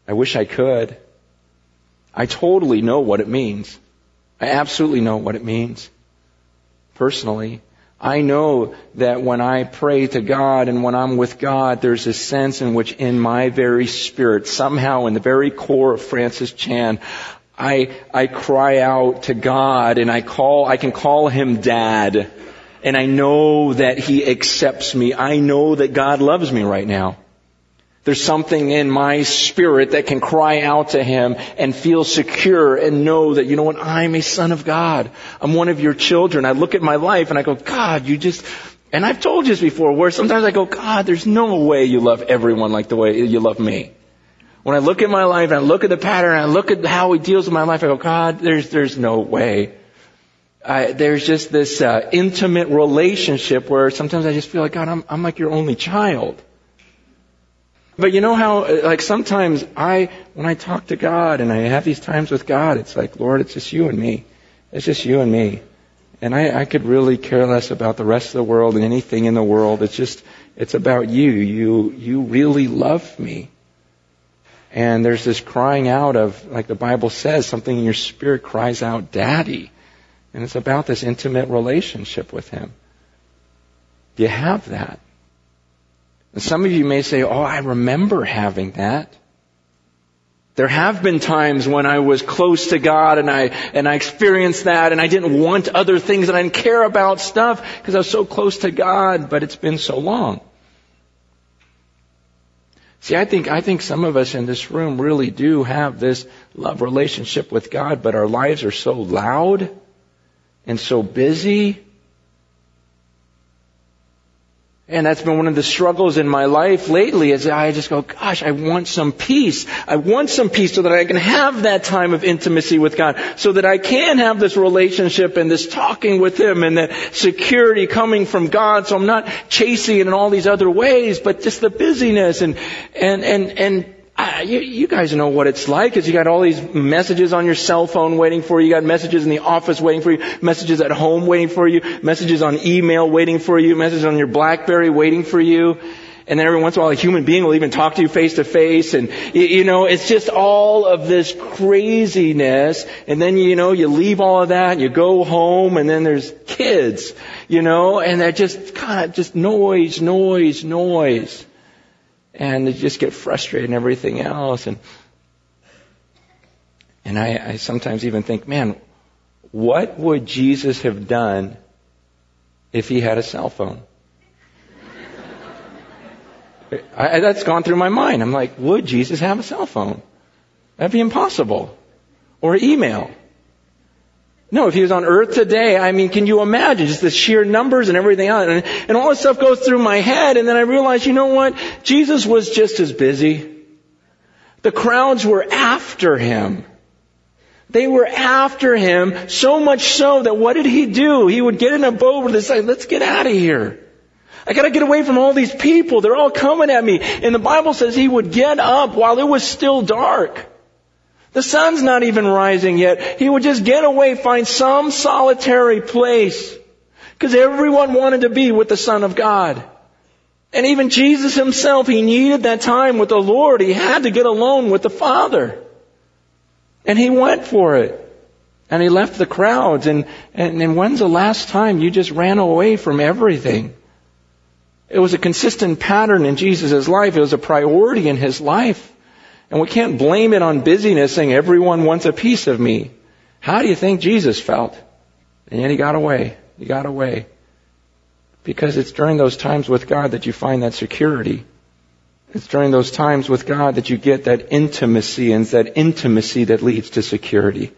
I wish I could. I totally know what it means. I absolutely know what it means. Personally, I know that when I pray to God and when I'm with God, there's a sense in which in my very spirit, somehow in the very core of Francis Chan, I, I cry out to God, and I call, I can call Him Dad, and I know that He accepts me. I know that God loves me right now. There's something in my spirit that can cry out to Him and feel secure and know that, you know what, I'm a son of God. I'm one of Your children. I look at my life and I go, God, You just, and I've told you this before, where sometimes I go, God, there's no way You love everyone like the way You love me. When I look at my life and I look at the pattern and I look at how He deals with my life, I go, God, there's there's no way. I, there's just this uh, intimate relationship where sometimes I just feel like, God, I'm, I'm like your only child. But you know how, like sometimes I, when I talk to God and I have these times with God, it's like, Lord, it's just you and me. It's just you and me. And I, I could really care less about the rest of the world and anything in the world. It's just, it's about you. You, you really love me. And there's this crying out of, like the Bible says, something in your spirit cries out, Daddy. And it's about this intimate relationship with Him. Do you have that? And some of you may say, oh, I remember having that. There have been times when I was close to God and I, and I experienced that and I didn't want other things and I didn't care about stuff because I was so close to God, but it's been so long. See, I think, I think some of us in this room really do have this love relationship with God, but our lives are so loud and so busy. And that's been one of the struggles in my life lately is I just go, gosh, I want some peace. I want some peace so that I can have that time of intimacy with God, so that I can have this relationship and this talking with Him and that security coming from God. So I'm not chasing it in all these other ways, but just the busyness and, and, and, and, I, you, you guys know what it's like is you got all these messages on your cell phone waiting for you. You got messages in the office waiting for you. Messages at home waiting for you. Messages on email waiting for you. Messages on your BlackBerry waiting for you. And then every once in a while a human being will even talk to you face to face. And, you, you know, it's just all of this craziness. And then, you know, you leave all of that and you go home and then there's kids, you know, and they're just kind of just noise, noise, noise. And they just get frustrated and everything else. And and I, I sometimes even think, man, what would Jesus have done if He had a cell phone? I, that's gone through my mind. I'm like, would Jesus have a cell phone? That'd be impossible. Or email. No, if He was on earth today, I mean, can you imagine just the sheer numbers and everything else? And, and all this stuff goes through my head. And then I realized, you know what? Jesus was just as busy. The crowds were after Him. They were after Him so much so that what did He do? He would get in a boat and say, let's get out of here. I gotta get away from all these people. They're all coming at me. And the Bible says He would get up while it was still dark. The sun's not even rising yet. He would just get away, find some solitary place. Because everyone wanted to be with the Son of God. And even Jesus Himself, He needed that time with the Lord. He had to get alone with the Father. And He went for it. And He left the crowds. And, and, and when's the last time you just ran away from everything? It was a consistent pattern in Jesus' life. It was a priority in His life. And we can't blame it on busyness saying, everyone wants a piece of me. How do you think Jesus felt? And yet He got away. He got away. Because it's during those times with God that you find that security. It's during those times with God that you get that intimacy, and it's that intimacy that leads to security.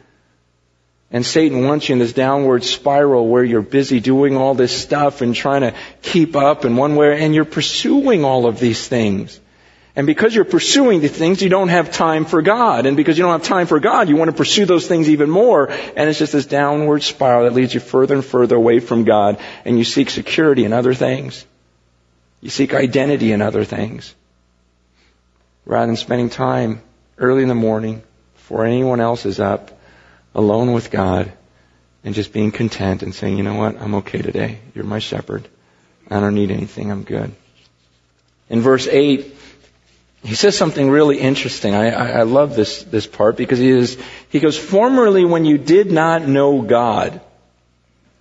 And Satan wants you in this downward spiral where you're busy doing all this stuff and trying to keep up in one way, and you're pursuing all of these things. And because you're pursuing these things, you don't have time for God. And because you don't have time for God, you want to pursue those things even more. And it's just this downward spiral that leads you further and further away from God. And you seek security in other things. You seek identity in other things. Rather than spending time early in the morning, before anyone else is up, alone with God, and just being content and saying, you know what, I'm okay today. You're my shepherd. I don't need anything. I'm good. In verse eight, He says something really interesting. I, I, I love this, this part because he is, he goes, formerly when you did not know God.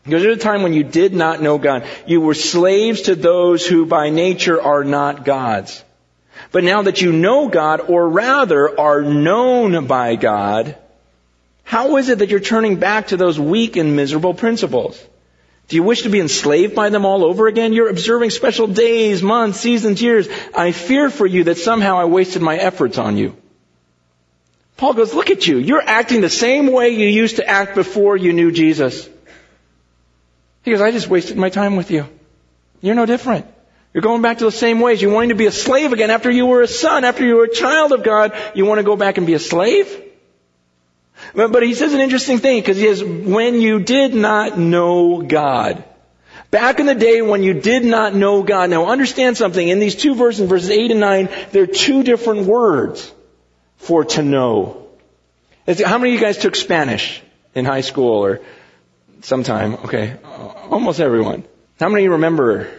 He goes, there was a time when you did not know God. You were slaves to those who by nature are not God's. But now that you know God, or rather are known by God, how is it that you're turning back to those weak and miserable principles? Do you wish to be enslaved by them all over again? You're observing special days, months, seasons, years. I fear for you that somehow I wasted my efforts on you. Paul goes, look at you. You're acting the same way you used to act before you knew Jesus. He goes, I just wasted my time with you. You're no different. You're going back to the same ways. You're wanting to be a slave again after you were a son, after you were a child of God. You want to go back and be a slave? But, but he says an interesting thing, because he says, when you did not know God. Back in the day when you did not know God. Now understand something. In these two verses, verses eight and nine, there are two different words for to know. How many of you guys took Spanish in high school or sometime? Okay. Almost everyone. How many remember?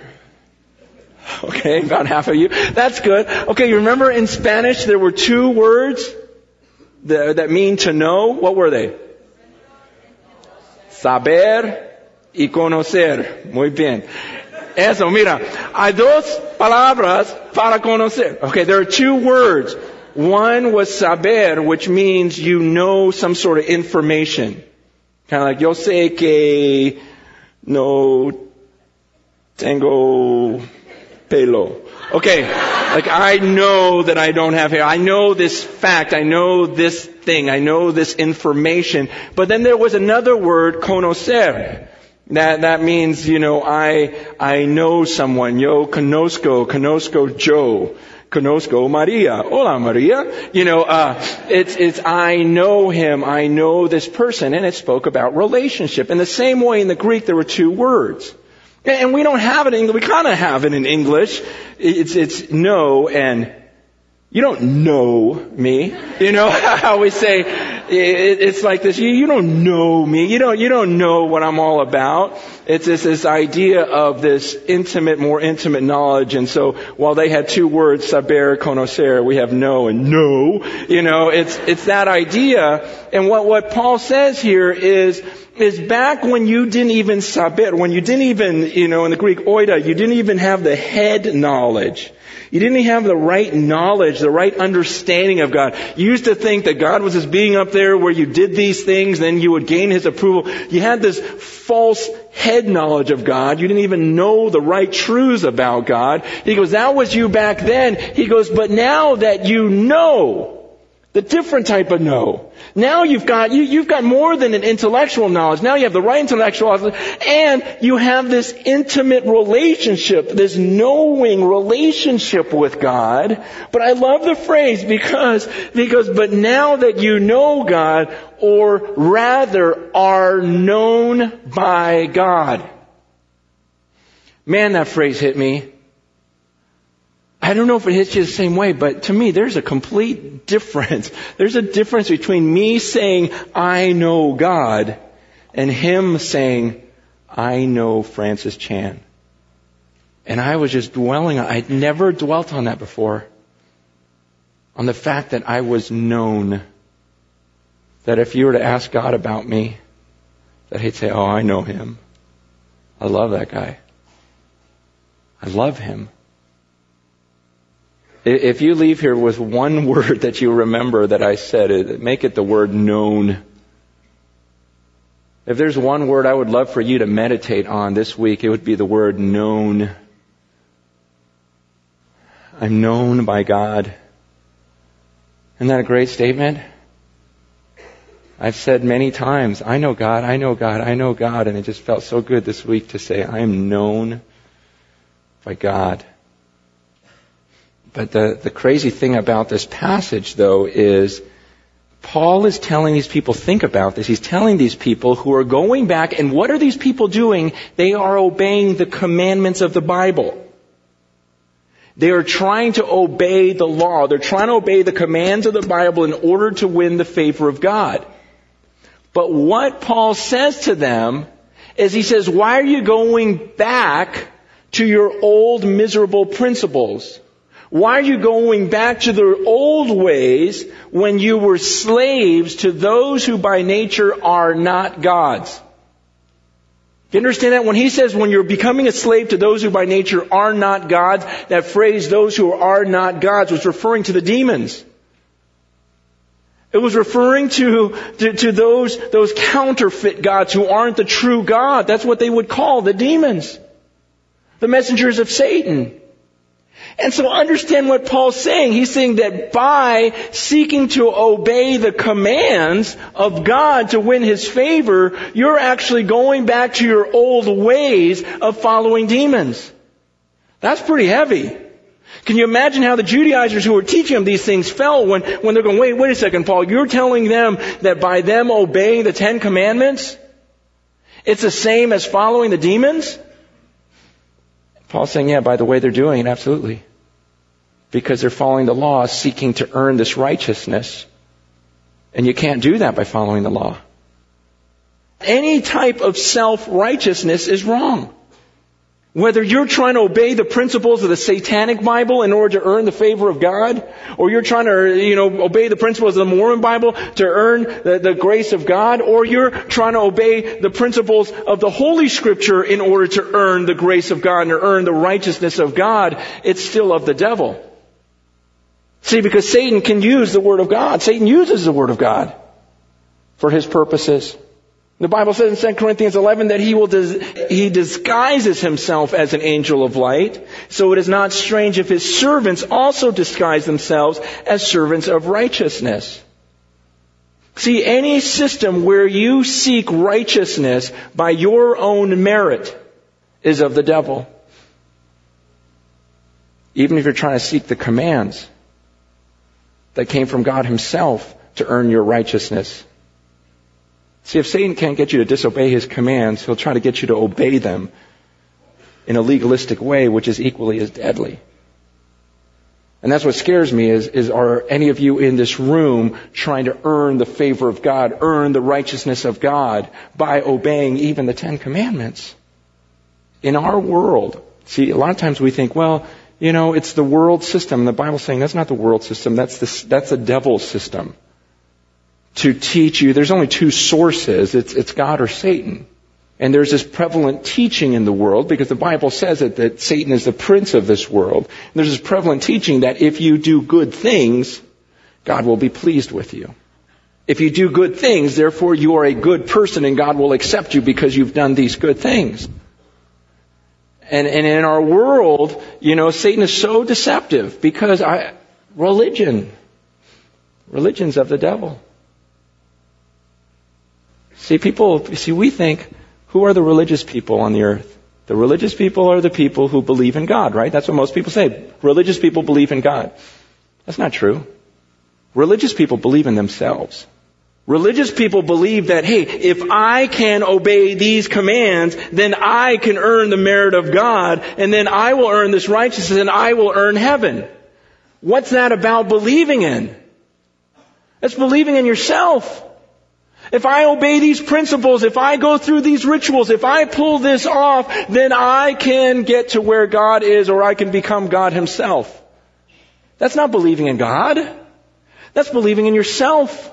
Okay, about half of you. That's good. Okay, you remember in Spanish there were two words that, that mean to know. What were they? Saber y conocer. Muy bien. Eso, mira. Hay dos palabras para conocer. Okay, there are two words. One was saber, which means you know some sort of information. Kind of like, yo sé que no tengo pelo. Okay, like I know that I don't have hair. I know this fact. I know this thing. I know this information. But then there was another word, conocer. That, that means, you know, I, I know someone. Yo conozco, conozco Joe. Conozco Maria. Hola Maria. You know, uh, it's, it's, I know him. I know this person. And it spoke about relationship. In the same way, in the Greek, there were two words. And we don't have it in English. We kind of have it in English. It's, it's know and you don't know me. You know how we say it, it's like this. You, you don't know me. You don't, you don't know what I'm all about. It's this, this idea of this intimate, more intimate knowledge. And so while they had two words, saber, conocer, we have know and know. You know, it's, it's that idea. And what, what Paul says here is, is back when you didn't even saber, when you didn't even, you know, in the Greek oida, you didn't even have the head knowledge. You didn't even have the right knowledge, the right understanding of God. You used to think that God was this being up there where you did these things, then you would gain His approval. You had this false head knowledge of God. You didn't even know the right truths about God. He goes, that was you back then. He goes, but now that you know, the different type of know. Now you've got, you, you've got more than an intellectual knowledge. Now you have the right intellectual knowledge. And you have this intimate relationship, this knowing relationship with God. But I love the phrase because, because, but now that you know God, or rather are known by God. Man, that phrase hit me. I don't know if it hits you the same way, but to me, there's a complete difference. There's a difference between me saying, I know God, and him saying, I know Francis Chan. And I was just dwelling on, I'd never dwelt on that before, on the fact that I was known. That if you were to ask God about me, that he'd say, oh, I know him. I love that guy. I love him. If you leave here with one word that you remember that I said, make it the word known. If there's one word I would love for you to meditate on this week, it would be the word known. I'm known by God. Isn't that a great statement? I've said many times, I know God, I know God, I know God, and it just felt so good this week to say, I am known by God. But the, the crazy thing about this passage, though, is Paul is telling these people, think about this. He's telling these people who are going back, and what are these people doing? They are obeying the commandments of the Bible. They are trying to obey the law. They're trying to obey the commands of the Bible in order to win the favor of God. But what Paul says to them is he says, why are you going back to your old miserable principles? Why are you going back to the old ways when you were slaves to those who by nature are not God's? Do you understand that? When he says when you're becoming a slave to those who by nature are not God's, that phrase, those who are not God's, was referring to the demons. It was referring to, to, to those, those counterfeit gods who aren't the true God. That's what they would call the demons. The messengers of Satan. And so understand what Paul's saying. He's saying that by seeking to obey the commands of God to win His favor, you're actually going back to your old ways of following demons. That's pretty heavy. Can you imagine how the Judaizers who were teaching them these things felt when, when they're going, wait, wait a second, Paul, you're telling them that by them obeying the Ten Commandments, it's the same as following the demons? Paul's saying, yeah, by the way they're doing it, absolutely. Because they're following the law, seeking to earn this righteousness. And you can't do that by following the law. Any type of self-righteousness is wrong. Whether you're trying to obey the principles of the Satanic Bible in order to earn the favor of God, or you're trying to, you know, obey the principles of the Mormon Bible to earn the, the grace of God, or you're trying to obey the principles of the Holy Scripture in order to earn the grace of God and to earn the righteousness of God, it's still of the devil. See, because Satan can use the Word of God. Satan uses the Word of God for his purposes. The Bible says in Second Corinthians eleven that he will dis- he disguises himself as an angel of light. So it is not strange if his servants also disguise themselves as servants of righteousness. See, any system where you seek righteousness by your own merit is of the devil. Even if you're trying to seek the commands that came from God himself to earn your righteousness. See, if Satan can't get you to disobey his commands, he'll try to get you to obey them in a legalistic way, which is equally as deadly. And that's what scares me is, is are any of you in this room trying to earn the favor of God, earn the righteousness of God by obeying even the Ten Commandments? In our world, see, a lot of times we think, well, you know, it's the world system. And the Bible's saying that's not the world system. That's the, that's the devil's system. To teach you, there's only two sources, it's, it's God or Satan. And there's this prevalent teaching in the world, because the Bible says that, that Satan is the prince of this world. And there's this prevalent teaching that if you do good things, God will be pleased with you. If you do good things, therefore you are a good person and God will accept you because you've done these good things. And, and in our world, you know, Satan is so deceptive because I, religion, religion's of the devil. See, people, see, we think, who are the religious people on the earth? The religious people are the people who believe in God, right? That's what most people say. Religious people believe in God. That's not true. Religious people believe in themselves. Religious people believe that, hey, if I can obey these commands, then I can earn the merit of God, and then I will earn this righteousness, and I will earn heaven. What's that about believing in? That's believing in yourself. If I obey these principles, if I go through these rituals, if I pull this off, then I can get to where God is, or I can become God himself. That's not believing in God. That's believing in yourself.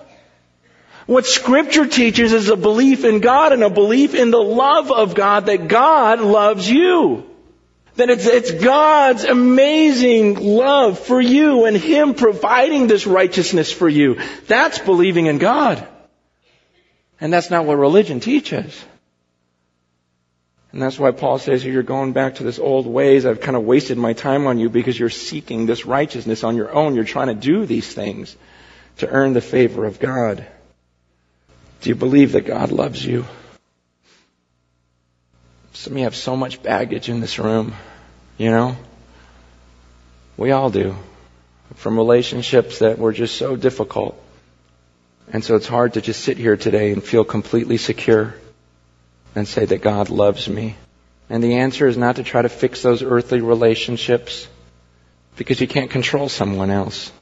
What Scripture teaches is a belief in God and a belief in the love of God, that God loves you. That it's, it's God's amazing love for you and him providing this righteousness for you. That's believing in God. And that's not what religion teaches. And that's why Paul says, you're going back to this old ways. I've kind of wasted my time on you because you're seeking this righteousness on your own. You're trying to do these things to earn the favor of God. Do you believe that God loves you? Some of you have so much baggage in this room, you know? We all do. From relationships that were just so difficult. And so it's hard to just sit here today and feel completely secure and say that God loves me. And the answer is not to try to fix those earthly relationships because you can't control someone else.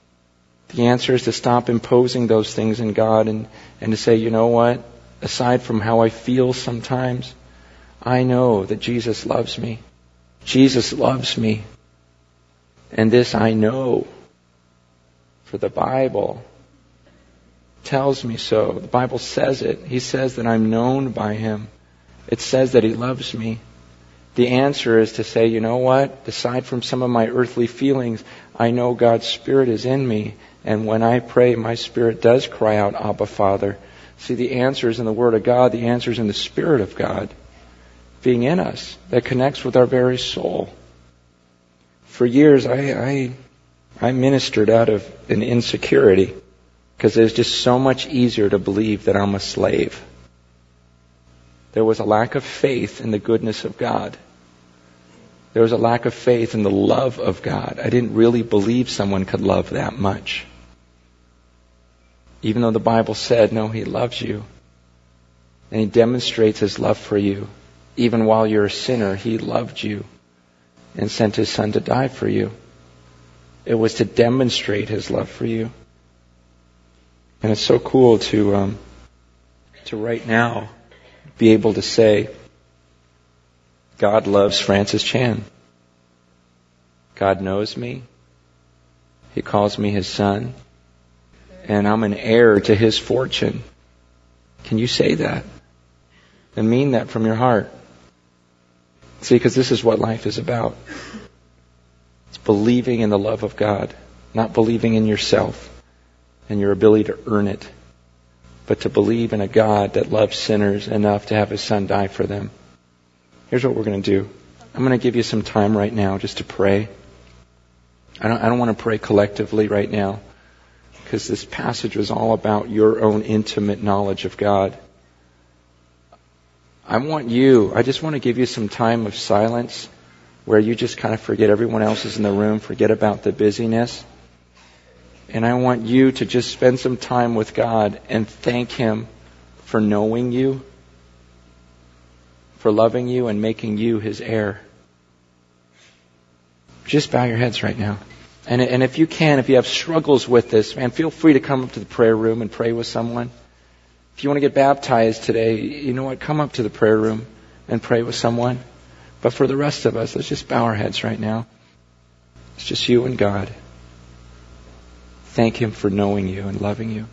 The answer is to stop imposing those things in God and, and to say, you know what? Aside from how I feel sometimes, I know that Jesus loves me. Jesus loves me. And this I know, for the Bible tells me so. The Bible says it. He says that I'm known by him. It says that he loves me. The answer is to say, you know what? Aside from some of my earthly feelings, I know God's Spirit is in me. And when I pray, my spirit does cry out, Abba, Father. See, the answer is in the Word of God. The answer is in the Spirit of God being in us that connects with our very soul. For years, I, I, I ministered out of an insecurity. Because it was just so much easier to believe that I'm a slave. There was a lack of faith in the goodness of God. There was a lack of faith in the love of God. I didn't really believe someone could love that much. Even though the Bible said, no, He loves you. And He demonstrates His love for you. Even while you're a sinner, He loved you and sent His Son to die for you. It was to demonstrate His love for you. And it's so cool to um, to right now be able to say, God loves Francis Chan. God knows me. He calls me His son. And I'm an heir to His fortune. Can you say that? And mean that from your heart. See, because this is what life is about. It's believing in the love of God. Not believing in yourself and your ability to earn it. But to believe in a God that loves sinners enough to have His Son die for them. Here's what we're going to do. I'm going to give you some time right now just to pray. I don't, I don't want to pray collectively right now because this passage was all about your own intimate knowledge of God. I want you, I just want to give you some time of silence where you just kind of forget everyone else is in the room, forget about the busyness. And I want you to just spend some time with God and thank Him for knowing you, for loving you and making you His heir. Just bow your heads right now. And, and if you can, if you have struggles with this, man, feel free to come up to the prayer room and pray with someone. If you want to get baptized today, you know what? Come up to the prayer room and pray with someone. But for the rest of us, let's just bow our heads right now. It's just you and God. Thank Him for knowing you and loving you.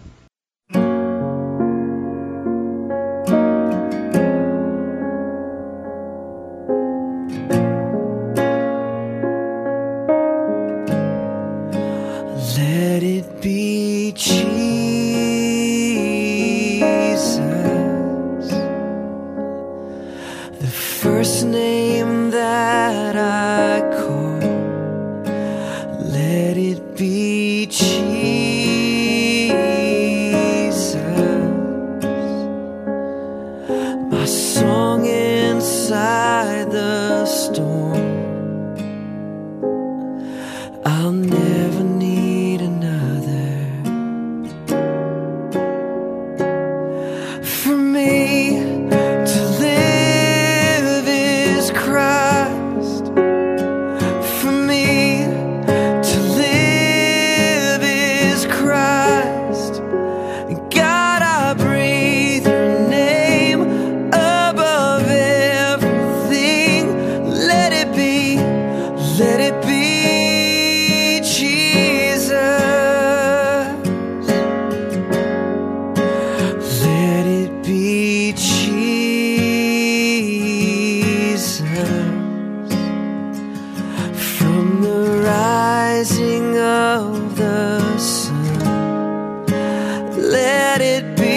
Let it be.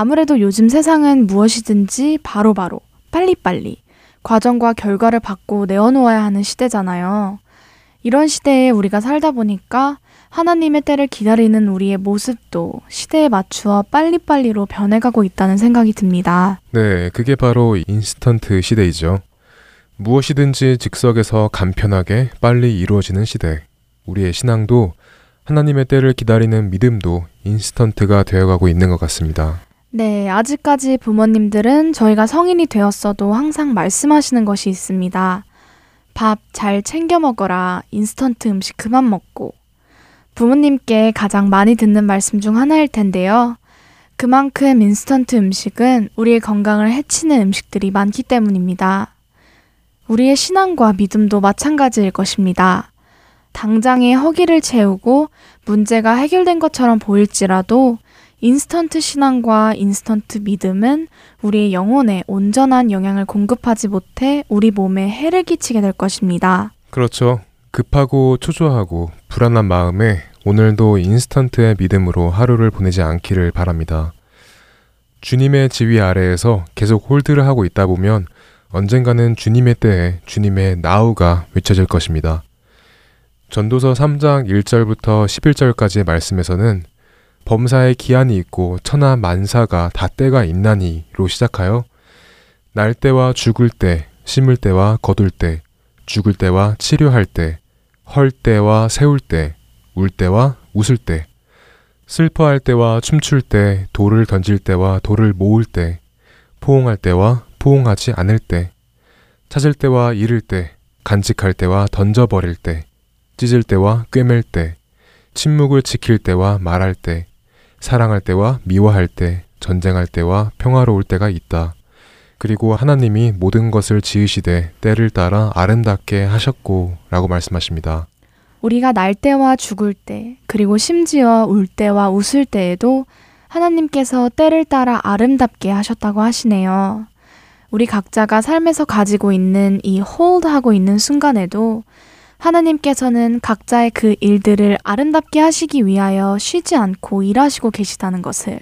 아무래도 요즘 세상은 무엇이든지 바로바로, 빨리빨리 과정과 결과를 받고 내어놓아야 하는 시대잖아요. 이런 시대에 우리가 살다 보니까 하나님의 때를 기다리는 우리의 모습도 시대에 맞추어 빨리빨리로 변해가고 있다는 생각이 듭니다. 네, 그게 바로 인스턴트 시대이죠. 무엇이든지 즉석에서 간편하게 빨리 이루어지는 시대. 우리의 신앙도 하나님의 때를 기다리는 믿음도 인스턴트가 되어가고 있는 것 같습니다. 네, 아직까지 부모님들은 저희가 성인이 되었어도 항상 말씀하시는 것이 있습니다. 밥 잘 챙겨 먹어라, 인스턴트 음식 그만 먹고. 부모님께 가장 많이 듣는 말씀 중 하나일 텐데요. 그만큼 인스턴트 음식은 우리의 건강을 해치는 음식들이 많기 때문입니다. 우리의 신앙과 믿음도 마찬가지일 것입니다. 당장의 허기를 채우고 문제가 해결된 것처럼 보일지라도 인스턴트 신앙과 인스턴트 믿음은 우리의 영혼에 온전한 영향을 공급하지 못해 우리 몸에 해를 끼치게 될 것입니다. 그렇죠. 급하고 초조하고 불안한 마음에 오늘도 인스턴트의 믿음으로 하루를 보내지 않기를 바랍니다. 주님의 지휘 아래에서 계속 홀드를 하고 있다 보면 언젠가는 주님의 때에 주님의 나우가 외쳐질 것입니다. 전도서 삼 장 일 절부터 십일 절까지의 말씀에서는 범사에 기한이 있고 천하 만사가 다 때가 있나니로 시작하여 날 때와 죽을 때, 심을 때와 거둘 때, 죽을 때와 치료할 때, 헐 때와 세울 때, 울 때와 웃을 때, 슬퍼할 때와 춤출 때, 돌을 던질 때와 돌을 모을 때, 포옹할 때와 포옹하지 않을 때, 찾을 때와 잃을 때, 간직할 때와 던져버릴 때, 찢을 때와 꿰맬 때, 침묵을 지킬 때와 말할 때, 사랑할 때와 미워할 때, 전쟁할 때와 평화로울 때가 있다. 그리고 하나님이 모든 것을 지으시되 때를 따라 아름답게 하셨고 라고 말씀하십니다. 우리가 날 때와 죽을 때, 그리고 심지어 울 때와 웃을 때에도 하나님께서 때를 따라 아름답게 하셨다고 하시네요. 우리 각자가 삶에서 가지고 있는 이 홀드하고 있는 순간에도 하나님께서는 각자의 그 일들을 아름답게 하시기 위하여 쉬지 않고 일하시고 계시다는 것을,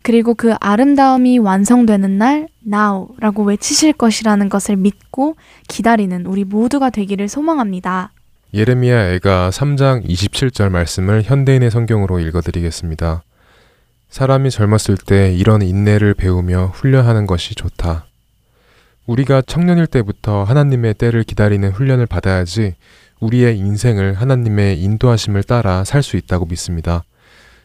그리고 그 아름다움이 완성되는 날 now 라고 외치실 것이라는 것을 믿고 기다리는 우리 모두가 되기를 소망합니다. 예레미야 애가 삼 장 이십칠 절 말씀을 현대인의 성경으로 읽어드리겠습니다. 사람이 젊었을 때 이런 인내를 배우며 훈련하는 것이 좋다. 우리가 청년일 때부터 하나님의 때를 기다리는 훈련을 받아야지 우리의 인생을 하나님의 인도하심을 따라 살 수 있다고 믿습니다.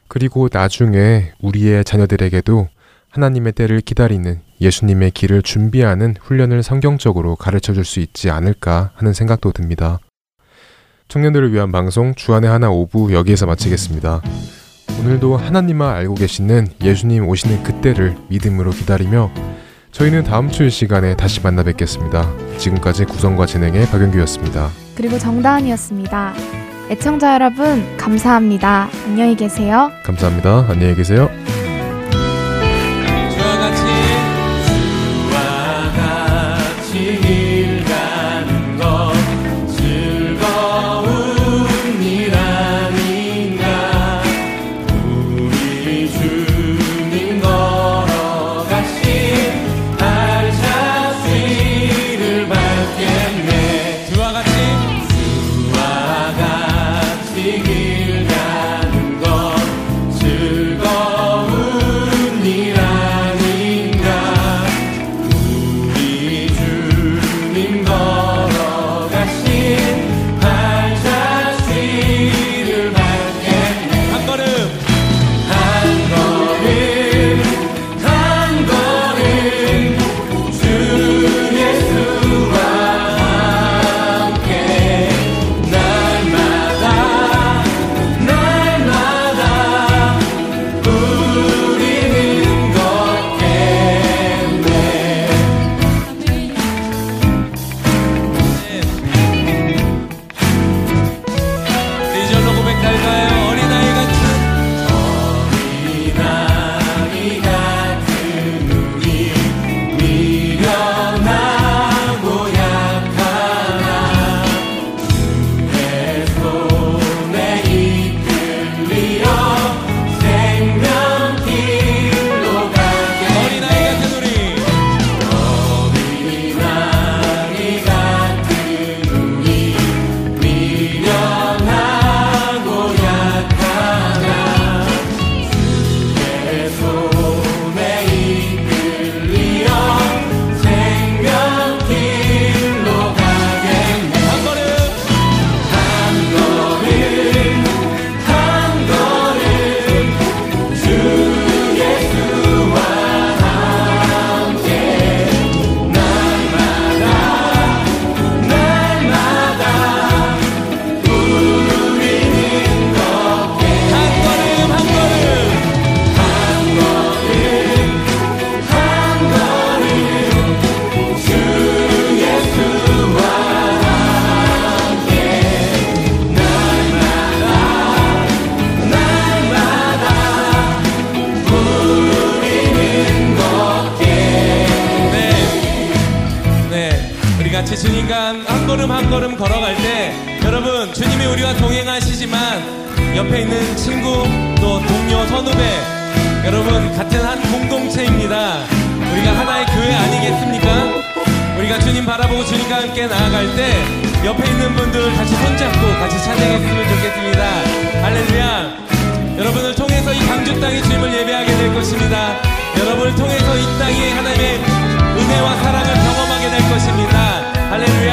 그리고 나중에 우리의 자녀들에게도 하나님의 때를 기다리는 예수님의 길을 준비하는 훈련을 성경적으로 가르쳐줄 수 있지 않을까 하는 생각도 듭니다. 청년들을 위한 방송 주안의 하나 오 부 여기에서 마치겠습니다. 오늘도 하나님만 알고 계시는 예수님 오시는 그때를 믿음으로 기다리며 저희는 다음 주 이 시간에 다시 만나 뵙겠습니다. 지금까지 구성과 진행의 박윤규였습니다. 그리고 정다은이었습니다. 애청자 여러분, 감사합니다. 안녕히 계세요. 감사합니다. 안녕히 계세요. 즐거워 같이 주님과 한 걸음 한 걸음 걸어갈 때 여러분 주님이 우리와 동행하시지만 옆에 있는 친구 또 동료 선후배 여러분 같은 한 공동체입니다. 우리가 하나의 교회 아니겠습니까? 우리가 주님 바라보고 주님과 함께 나아갈 때 옆에 있는 분들 같이 손잡고 같이 찬양했으면 좋겠습니다. 할렐루야. 여러분을 통해서 이 강주 땅에 주님을 예배하게 될 것입니다. 여러분을 통해서 이 땅에 하나님의 은혜와 사랑을 경험하게 될 것입니다. 할렐루야.